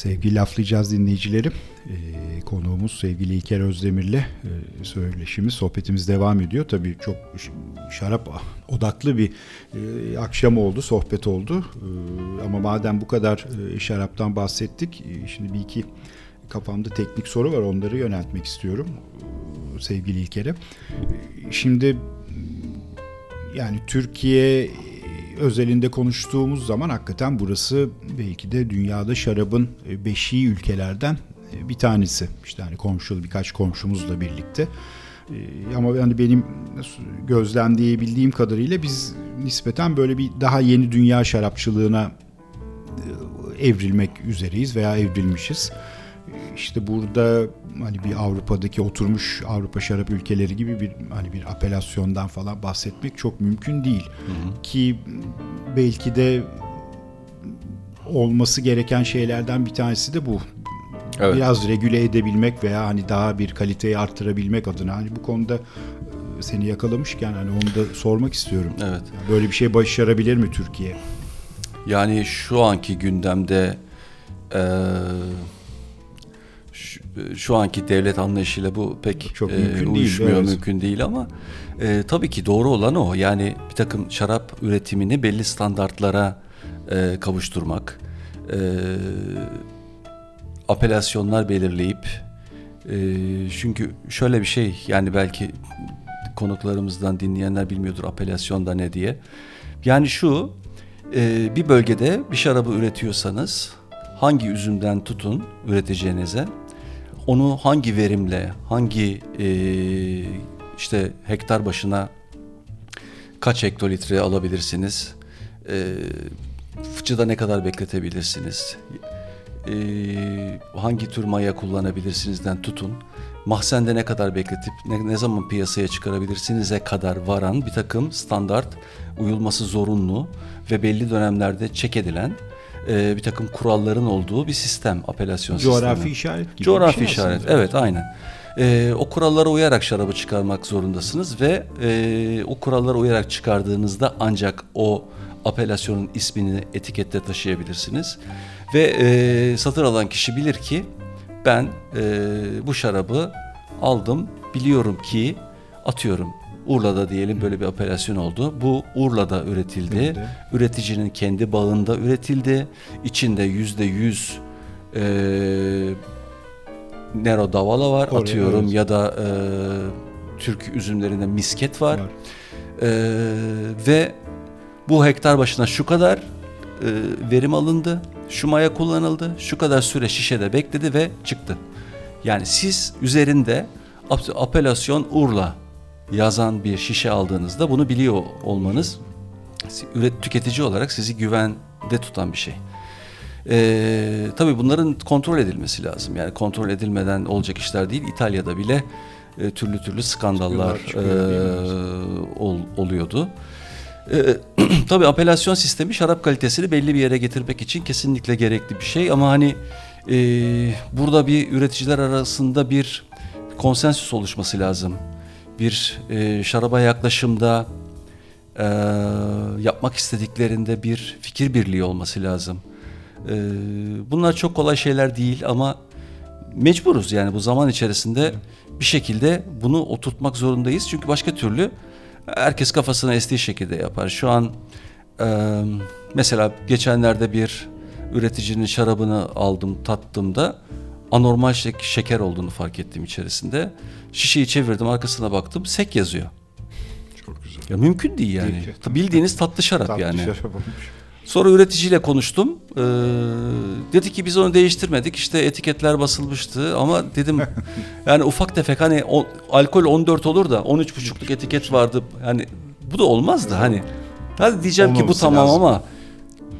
Sevgili LaflaJazz dinleyicilerim, konuğumuz sevgili İlker Özdemir'le söyleşimiz, sohbetimiz devam ediyor. Tabii çok şarap odaklı bir akşam oldu, sohbet oldu. Ama madem bu kadar şaraptan bahsettik, şimdi bir iki kafamda teknik soru var, onları yöneltmek istiyorum sevgili İlker'e. Şimdi yani Türkiye özelinde konuştuğumuz zaman hakikaten burası belki de dünyada şarabın beşiği ülkelerden bir tanesi. İşte hani birkaç komşumuzla birlikte. Ama yani benim gözlemleyebildiğim kadarıyla biz nispeten böyle bir daha yeni dünya şarapçılığına evrilmek üzereyiz veya evrilmişiz. İşte burada hani bir Avrupa'daki oturmuş Avrupa şarap ülkeleri gibi bir apelasyondan falan bahsetmek çok mümkün değil. Hı-hı. Ki belki de olması gereken şeylerden bir tanesi de bu. Evet. Biraz regüle edebilmek veya hani daha bir kaliteyi artırabilmek adına hani bu konuda seni yakalamışken hani onu da sormak istiyorum. Evet. Yani böyle bir şey başarabilir mi Türkiye? Yani şu anki gündemde şu anki devlet anlayışıyla bu pek çok mümkün değil ama tabii ki doğru olan o. Yani bir takım şarap üretimini belli standartlara kavuşturmak, apelasyonlar belirleyip çünkü şöyle bir şey, yani belki konuklarımızdan dinleyenler bilmiyordur apelasyon da ne diye. Yani şu, bir bölgede bir şarabı üretiyorsanız hangi üzümden tutun üreteceğinize, onu hangi verimle, hangi işte hektar başına kaç hektolitre alabilirsiniz, fıçıda ne kadar bekletebilirsiniz, hangi tür maya kullanabilirsinizden tutun, mahzende ne kadar bekletip ne zaman piyasaya çıkarabilirsinize kadar varan bir takım standart, uyulması zorunlu ve belli dönemlerde çek edilen bir takım kuralların olduğu bir sistem, apelasyon coğrafi sistemi. Coğrafi işaret. Evet, aynen. O kurallara uyarak şarabı çıkarmak zorundasınız ve o kurallara uyarak çıkardığınızda ancak o apelasyonun ismini etikette taşıyabilirsiniz. Ve satın alan kişi bilir ki ben bu şarabı aldım, biliyorum ki atıyorum Urla'da diyelim böyle bir apelasyon oldu. Bu Urla'da üretildi. Şimdi. Üreticinin kendi bağında üretildi. İçinde %100 Nero d'Avola var. Oraya atıyorum ya da Türk üzümlerinde misket var. Ve bu hektar başına şu kadar verim alındı. Şu maya kullanıldı. Şu kadar süre şişede bekledi ve çıktı. Yani siz üzerinde apelasyon Urla yazan bir şişe aldığınızda bunu biliyor olmanız tüketici olarak sizi güvende tutan bir şey. Tabii bunların kontrol edilmesi lazım. Yani kontrol edilmeden olacak işler değil. İtalya'da bile türlü skandallar oluyordu. Tabii apelasyon sistemi şarap kalitesini belli bir yere getirmek için kesinlikle gerekli bir şey. Ama hani burada bir üreticiler arasında bir konsensüs oluşması lazım. Bir şaraba yaklaşımda yapmak istediklerinde bir fikir birliği olması lazım. Bunlar çok kolay şeyler değil ama mecburuz, yani bu zaman içerisinde bir şekilde bunu oturtmak zorundayız. Çünkü başka türlü herkes kafasına estiği şekilde yapar. Şu an mesela geçenlerde bir üreticinin şarabını aldım, tattığımda anormal şeker olduğunu fark ettim içerisinde. Şişeyi çevirdim, arkasına baktım, sek yazıyor. Çok güzel. Ya mümkün değil yani. Değil ki. Bildiğiniz tatlı şarap yani. Tatlı şarap olmuş. Sonra üreticiyle konuştum. Dedi ki biz onu değiştirmedik. İşte etiketler basılmıştı ama dedim yani ufak tefek hani alkol 14 olur da 13,5'luk etiket vardı. Yani bu da olmazdı hani. Hadi diyeceğim olmaması ki bu tamam lazım. Ama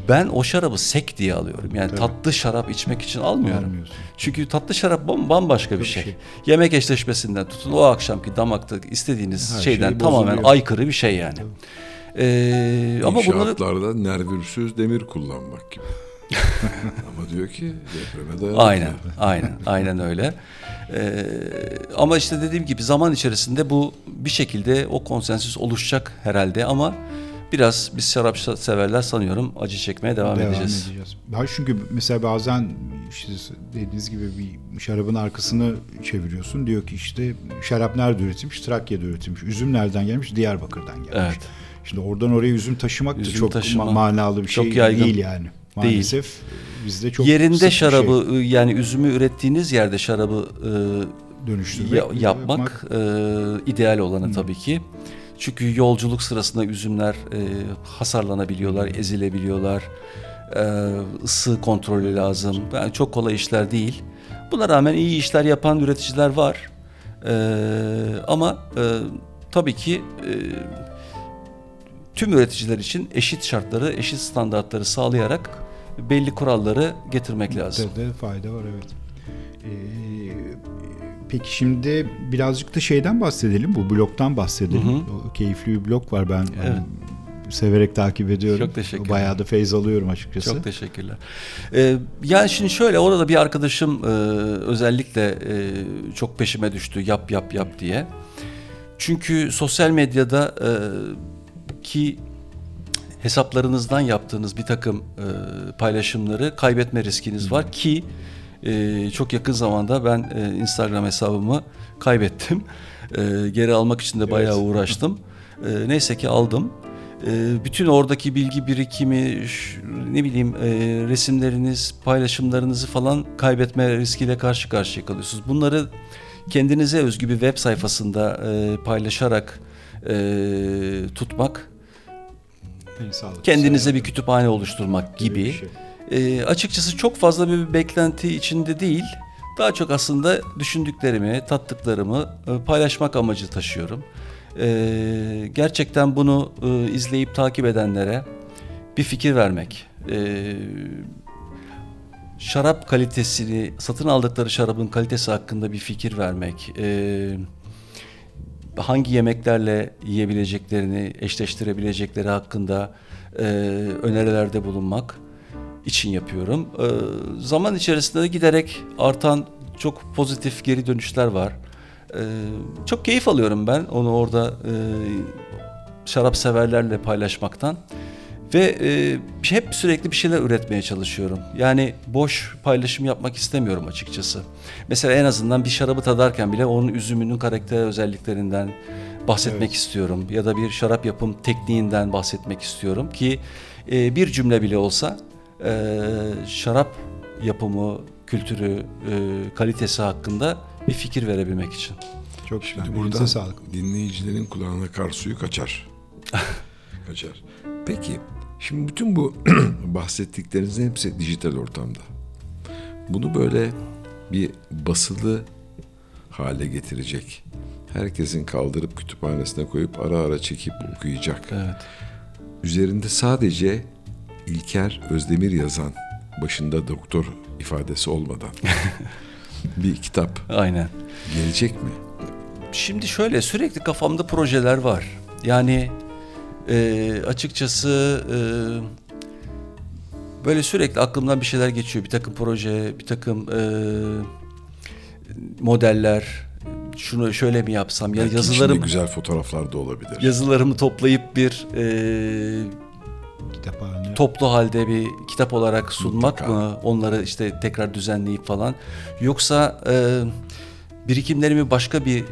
ben o şarabı sek diye alıyorum. Yani tabii. Tatlı şarap içmek için almıyorum. Çünkü tatlı şarap bambaşka bir şey. Yemek eşleşmesinden tutun o akşamki damakta istediğiniz şeyden tamamen aykırı bir şey yani. Ama İnşaatlarda nervürsüz demir kullanmak gibi. Ama diyor ki depreme dayanıyor. Aynen öyle. Ama işte dediğim gibi zaman içerisinde bu bir şekilde o konsensüs oluşacak herhalde ama biraz biz şarap severler sanıyorum acı çekmeye devam edeceğiz. Ben çünkü mesela bazen işte dediğiniz gibi bir şarabın arkasını çeviriyorsun. Diyor ki işte şarap nerede üretilmiş? Trakya'da üretilmiş. Üzüm nereden gelmiş? Diyarbakır'dan gelmiş. Evet. Şimdi oradan oraya üzüm taşımak da çok manalı bir şey değil yani. Maalesef bizde çok yerinde şarabı şey. Yani üzümü ürettiğiniz yerde şarabı dönüştürmek yapmak ideal olanı tabii ki. Çünkü yolculuk sırasında üzümler hasarlanabiliyorlar, ezilebiliyorlar. Isı kontrolü lazım. Yani çok kolay işler değil. Buna rağmen iyi işler yapan üreticiler var. Ama tabii ki tüm üreticiler için eşit şartları, eşit standartları sağlayarak belli kuralları getirmek lazım. De fayda var, evet. Peki şimdi birazcık da şeyden bahsedelim, bu blogdan bahsedelim. O keyifli bir blog var, ben severek takip ediyorum. Çok teşekkürler. Bayağı da feyz alıyorum açıkçası. Çok teşekkürler. Yani şimdi şöyle, orada bir arkadaşım özellikle çok peşime düştü yap diye. Çünkü sosyal medyada ki hesaplarınızdan yaptığınız bir takım paylaşımları kaybetme riskiniz var ki çok yakın zamanda ben Instagram hesabımı kaybettim. Geri almak için de bayağı uğraştım. Neyse ki aldım. Bütün oradaki bilgi birikimi, ne bileyim resimleriniz, paylaşımlarınızı falan kaybetme riskiyle karşı karşıya kalıyorsunuz. Bunları kendinize özgü bir web sayfasında paylaşarak tutmak, kendinize bir kütüphane oluşturmak gibi. Açıkçası çok fazla bir beklenti içinde değil, daha çok aslında düşündüklerimi, tattıklarımı paylaşmak amacı taşıyorum. Gerçekten bunu izleyip takip edenlere bir fikir vermek, şarap kalitesini, satın aldıkları şarabın kalitesi hakkında bir fikir vermek, hangi yemeklerle yiyebileceklerini eşleştirebilecekleri hakkında önerilerde bulunmak için yapıyorum. Zaman içerisinde giderek artan çok pozitif geri dönüşler var. Çok keyif alıyorum ben onu orada şarap severlerle paylaşmaktan ve hep sürekli bir şeyler üretmeye çalışıyorum. Yani boş paylaşım yapmak istemiyorum açıkçası. Mesela en azından bir şarabı tadarken bile onun üzümünün karakter özelliklerinden bahsetmek istiyorum ya da bir şarap yapım tekniğinden bahsetmek istiyorum ki bir cümle bile olsa şarap yapımı, kültürü, kalitesi hakkında bir fikir verebilmek için. Çok şükür. Burada dinleyicilerin kulağına kar suyu kaçar. Peki, şimdi bütün bu bahsettiklerinizin hepsi dijital ortamda. Bunu böyle bir basılı hale getirecek. Herkesin kaldırıp kütüphanesine koyup ara ara çekip okuyacak. Evet. Üzerinde sadece İlker Özdemir yazan, başında doktor ifadesi olmadan bir kitap. Aynen. Gelecek mi? Şimdi şöyle, sürekli kafamda projeler var. Yani açıkçası böyle sürekli aklımdan bir şeyler geçiyor. Bir takım proje, bir takım modeller. Şunu şöyle mi yapsam? Ya yazılarım, güzel fotoğraflar da olabilir. Yazılarımı toplayıp bir toplu halde bir kitap olarak sunmak mı? Onları işte tekrar düzenleyip falan. Yoksa birikimlerimi başka bir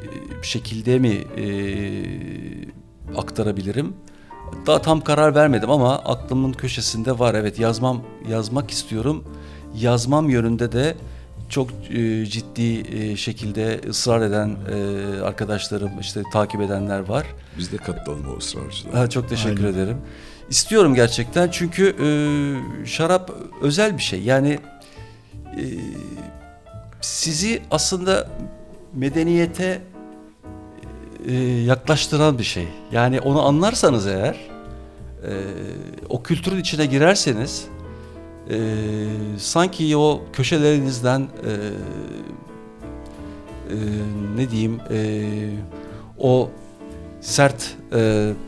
şekilde mi aktarabilirim? Daha tam karar vermedim ama aklımın köşesinde var. Evet, yazmak istiyorum. Yazmam yönünde de çok ciddi şekilde ısrar eden arkadaşlarım, işte takip edenler var. Biz de katılalım o ısrarcılara. Çok teşekkür ederim. İstiyorum gerçekten, çünkü şarap özel bir şey. Yani sizi aslında medeniyete yaklaştıran bir şey. Yani onu anlarsanız eğer, o kültürün içine girerseniz sanki o köşelerinizden ne diyeyim o sert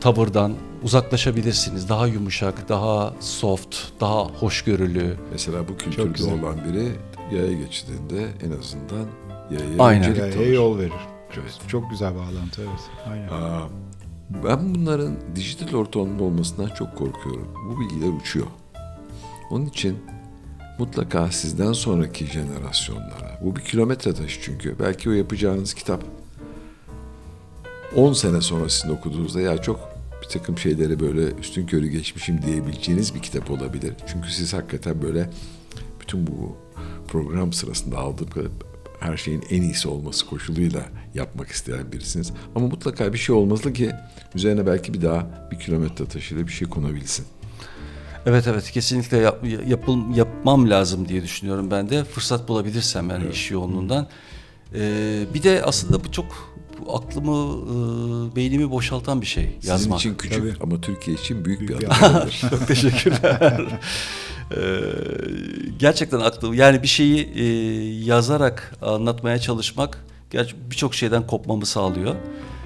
tavırdan uzaklaşabilirsiniz. Daha yumuşak, daha soft, daha hoşgörülü. Mesela bu kültürde olan biri yaya geçtiğinde en azından yaya yol verir. Evet. Çok güzel bağlantı. Evet. Aynen. Ben bunların dijital ortamda olmasından çok korkuyorum. Bu bilgiler uçuyor. Onun için mutlaka sizden sonraki jenerasyonlara. Bu bir kilometre taşı çünkü. Belki o yapacağınız kitap 10 sene sonra sizin okuduğunuzda ya çok bir takım şeyleri böyle üstünkörü geçmişim diyebileceğiniz bir kitap olabilir. Çünkü siz hakikaten böyle bütün bu program sırasında aldığım her şeyin en iyisi olması koşuluyla yapmak isteyen birisiniz. Ama mutlaka bir şey olmalı ki üzerine belki bir daha bir kilometre taşıyla bir şey konabilsin. Evet kesinlikle yapmam lazım diye düşünüyorum ben de. Fırsat bulabilirsem yani evet. İş yoğunluğundan. Bir de aslında bu çok aklımı, beynimi boşaltan bir şey. Sizin yazmak. Sizin için küçük tabii. Ama Türkiye için büyük bir adım. Çok teşekkürler. Gerçekten aklım yani bir şeyi yazarak anlatmaya çalışmak birçok şeyden kopmamı sağlıyor.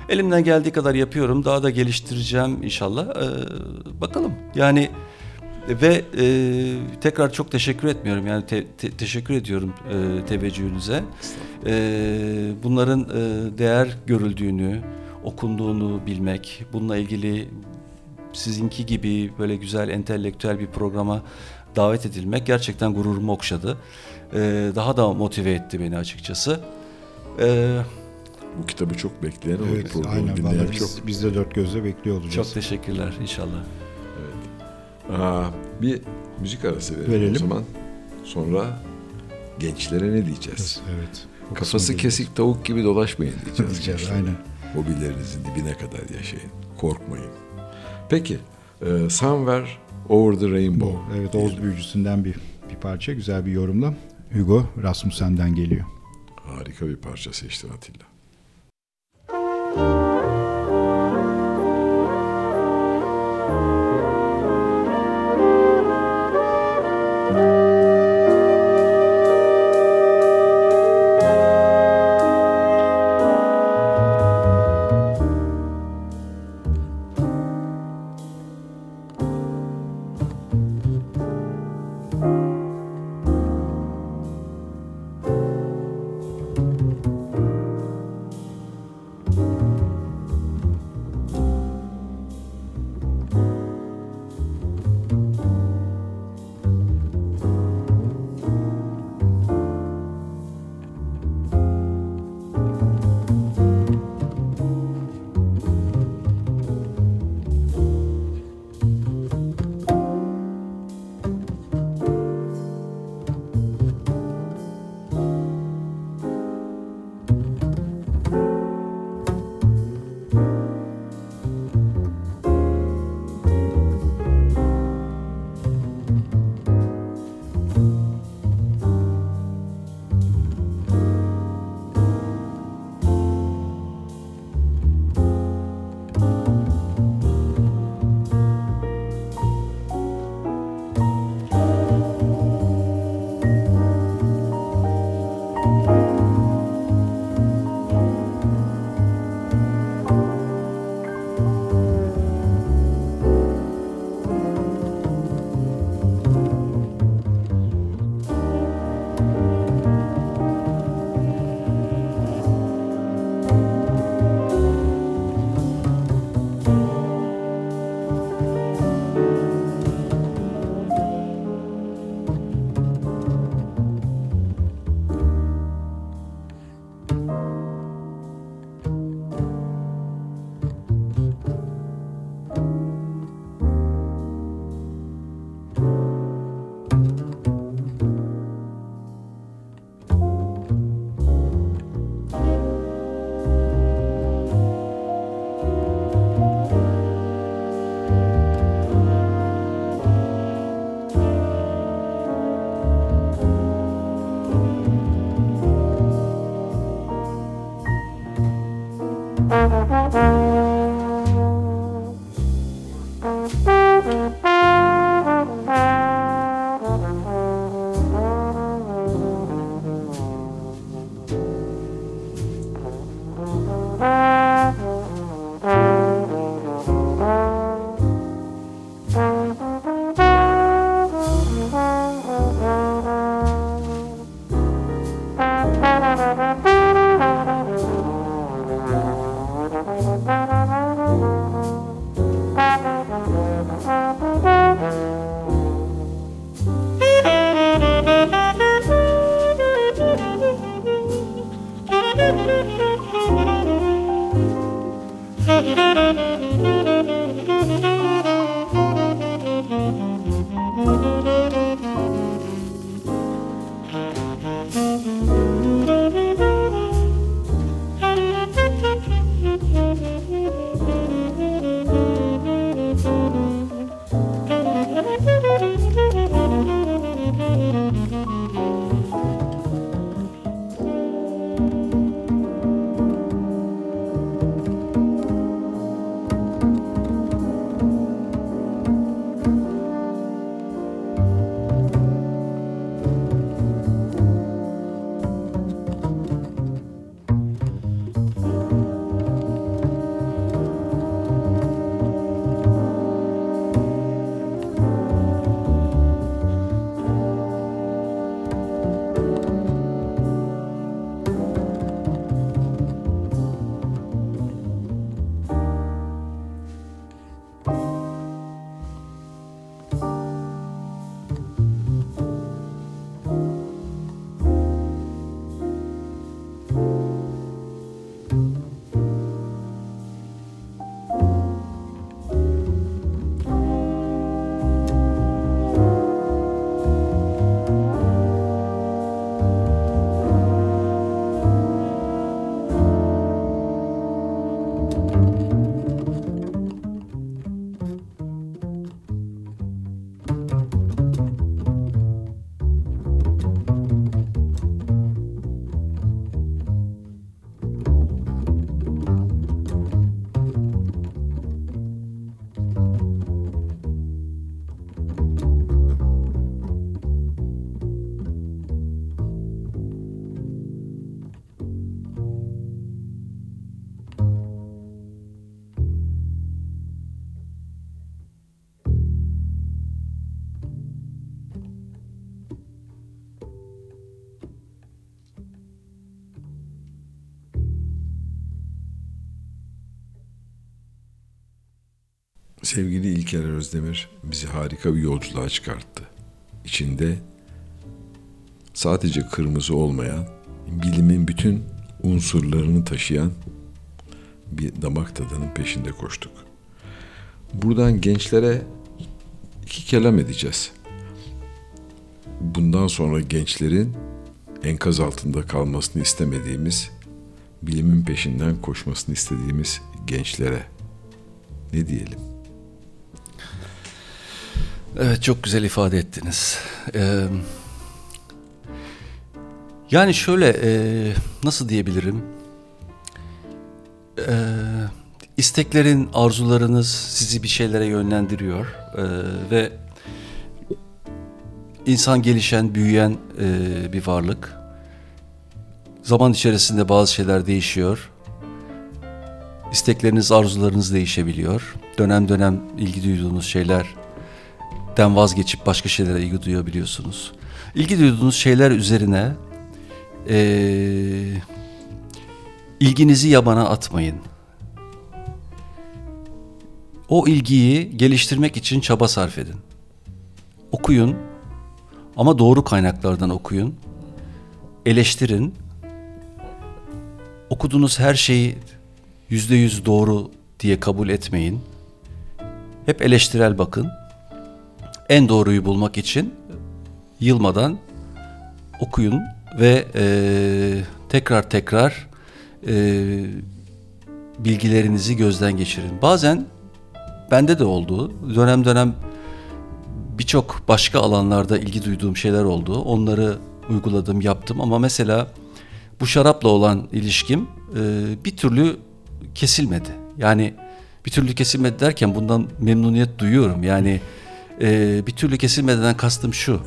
Elimden geldiği kadar yapıyorum. Daha da geliştireceğim inşallah. Bakalım. Yani ve tekrar çok teşekkür etmiyorum. Yani teşekkür ediyorum teveccühünüze. Bunların değer görüldüğünü, okunduğunu bilmek, bununla ilgili sizinki gibi böyle güzel entelektüel bir programa davet edilmek gerçekten gururumu okşadı. Daha da motive etti beni açıkçası. Bu kitabı çok bekleyen olur. Evet, aynen valla biz de dört gözle bekliyor olacağız. Çok teşekkürler inşallah. Evet. Bir müzik arası verelim o zaman. Sonra gençlere ne diyeceğiz? Evet. Kafası kesik tavuk gibi dolaşmayın diyeceğiz. Aynen. Hobilerinizin dibine kadar yaşayın. Korkmayın. Peki. Somewhere Over the Rainbow. Evet, Oğuz Büyücüsü'nden bir parça. Güzel bir yorumla. Hugo Rasmussen'den geliyor. Harika bir parça seçtin Atilla. Bye. Sevgili İlker Özdemir bizi harika bir yolculuğa çıkarttı. İçinde sadece kırmızı olmayan, bilimin bütün unsurlarını taşıyan bir damak tadının peşinde koştuk. Buradan gençlere iki kelam edeceğiz. Bundan sonra gençlerin enkaz altında kalmasını istemediğimiz, bilimin peşinden koşmasını istediğimiz gençlere ne diyelim? Evet, çok güzel ifade ettiniz. Yani şöyle nasıl diyebilirim? İsteklerin, arzularınız sizi bir şeylere yönlendiriyor ve insan gelişen, büyüyen bir varlık. Zaman içerisinde bazı şeyler değişiyor. İstekleriniz, arzularınız değişebiliyor. Dönem dönem ilgi duyduğunuz şeyler den vazgeçip başka şeylere ilgi duyabiliyorsunuz. İlgi duyduğunuz şeyler üzerine ilginizi yabana atmayın. O ilgiyi geliştirmek için çaba sarf edin. Okuyun ama doğru kaynaklardan okuyun. Eleştirin. Okuduğunuz her şeyi %100 doğru diye kabul etmeyin. Hep eleştirel bakın. En doğruyu bulmak için yılmadan okuyun ve tekrar bilgilerinizi gözden geçirin. Bazen bende de oldu. Dönem dönem birçok başka alanlarda ilgi duyduğum şeyler oldu. Onları uyguladım, yaptım ama mesela bu şarapla olan ilişkim bir türlü kesilmedi. Yani bir türlü kesilmedi derken bundan memnuniyet duyuyorum. Yani bir türlü kesilmeden kastım şu: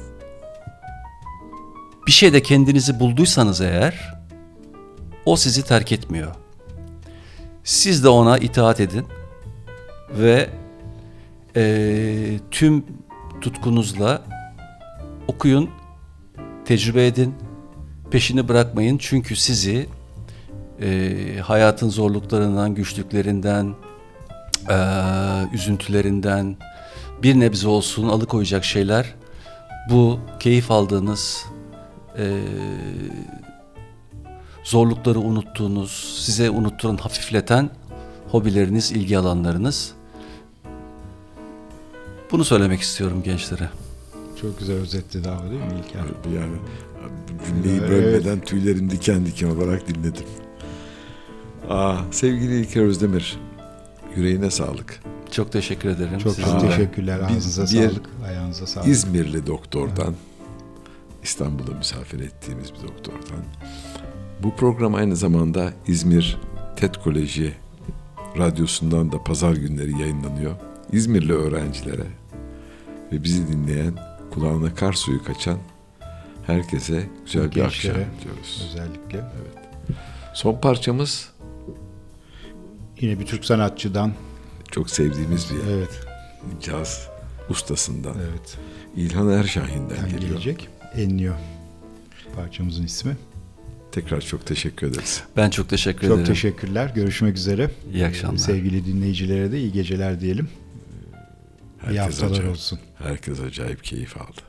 bir şeyde kendinizi bulduysanız eğer, o sizi terk etmiyor. Siz de ona itaat edin ve tüm tutkunuzla okuyun, tecrübe edin, peşini bırakmayın. Çünkü sizi hayatın zorluklarından, güçlüklerinden, üzüntülerinden bir nebze olsun alıkoyacak şeyler bu keyif aldığınız, zorlukları unuttuğunuz, size unutturan, hafifleten hobileriniz, ilgi alanlarınız. Bunu söylemek istiyorum gençlere. Çok güzel özetledi abi, değil mi İlker? Yani cümleyi bölmeden evet, tüylerim diken diken olarak dinledim. Sevgili İlker Özdemir, yüreğine sağlık. Çok teşekkür ederim. Çok teşekkürler. Ağzınıza sağlık, ayağınıza sağlık. İzmirli doktordan, evet, İstanbul'a misafir ettiğimiz bir doktordan. Bu program aynı zamanda İzmir TED Koleji Radyosu'ndan da pazar günleri yayınlanıyor. İzmirli öğrencilere ve bizi dinleyen, kulağına kar suyu kaçan herkese güzel bir akşam diliyoruz. Özellikle. Evet. Son parçamız yine bir Türk sanatçıdan. Çok sevdiğimiz bir evet, caz ustasından. Evet. İlhan Erşahin'den geliyor. Gelecek. Enniyor parçamızın ismi. Tekrar çok teşekkür ederiz. Ben çok teşekkür ederim. Çok teşekkürler. Görüşmek üzere. İyi akşamlar. Sevgili dinleyicilere de iyi geceler diyelim. Herkes iyi haftalar acayip, olsun. Herkes acayip keyif aldı.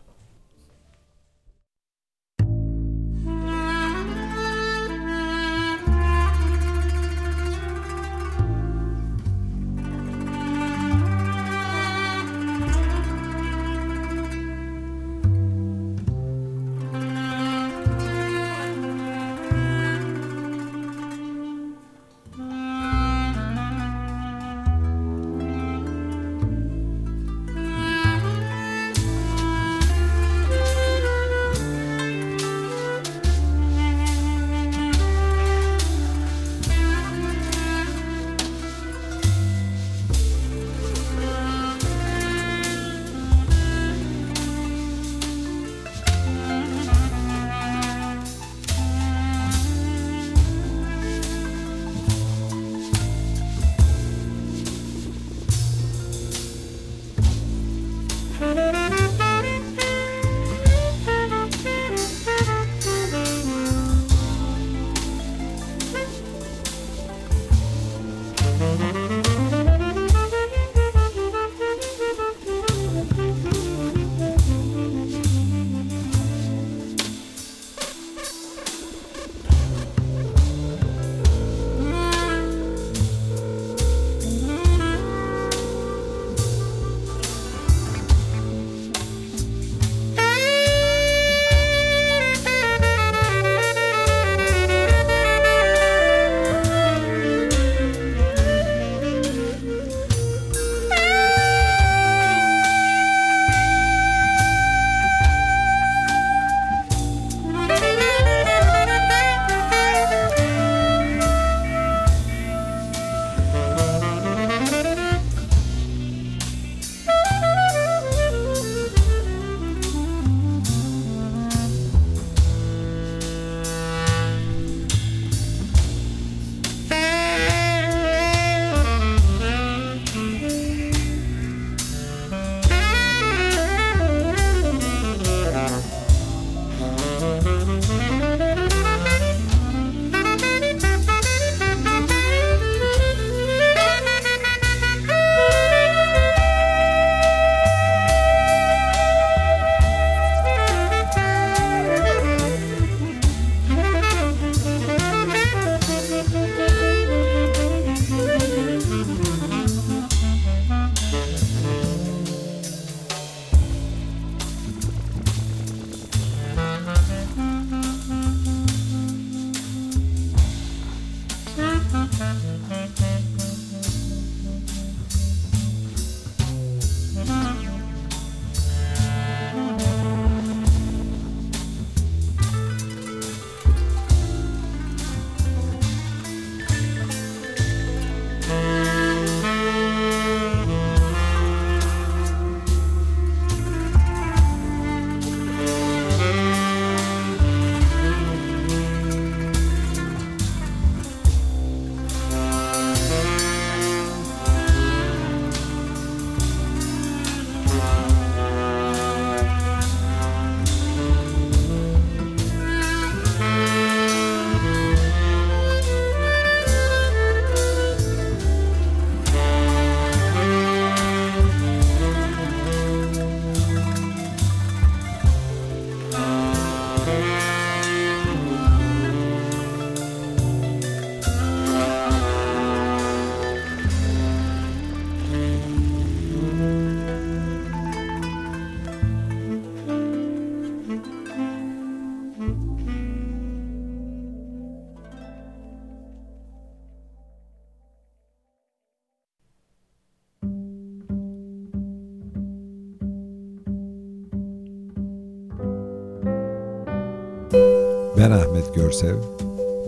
Ben Ahmet Görsev.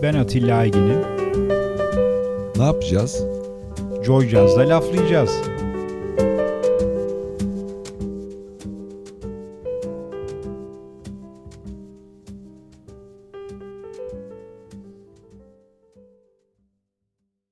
Ben Atilla Aygın'ım. Ne yapacağız? Joy Jazz'da laflayacağız.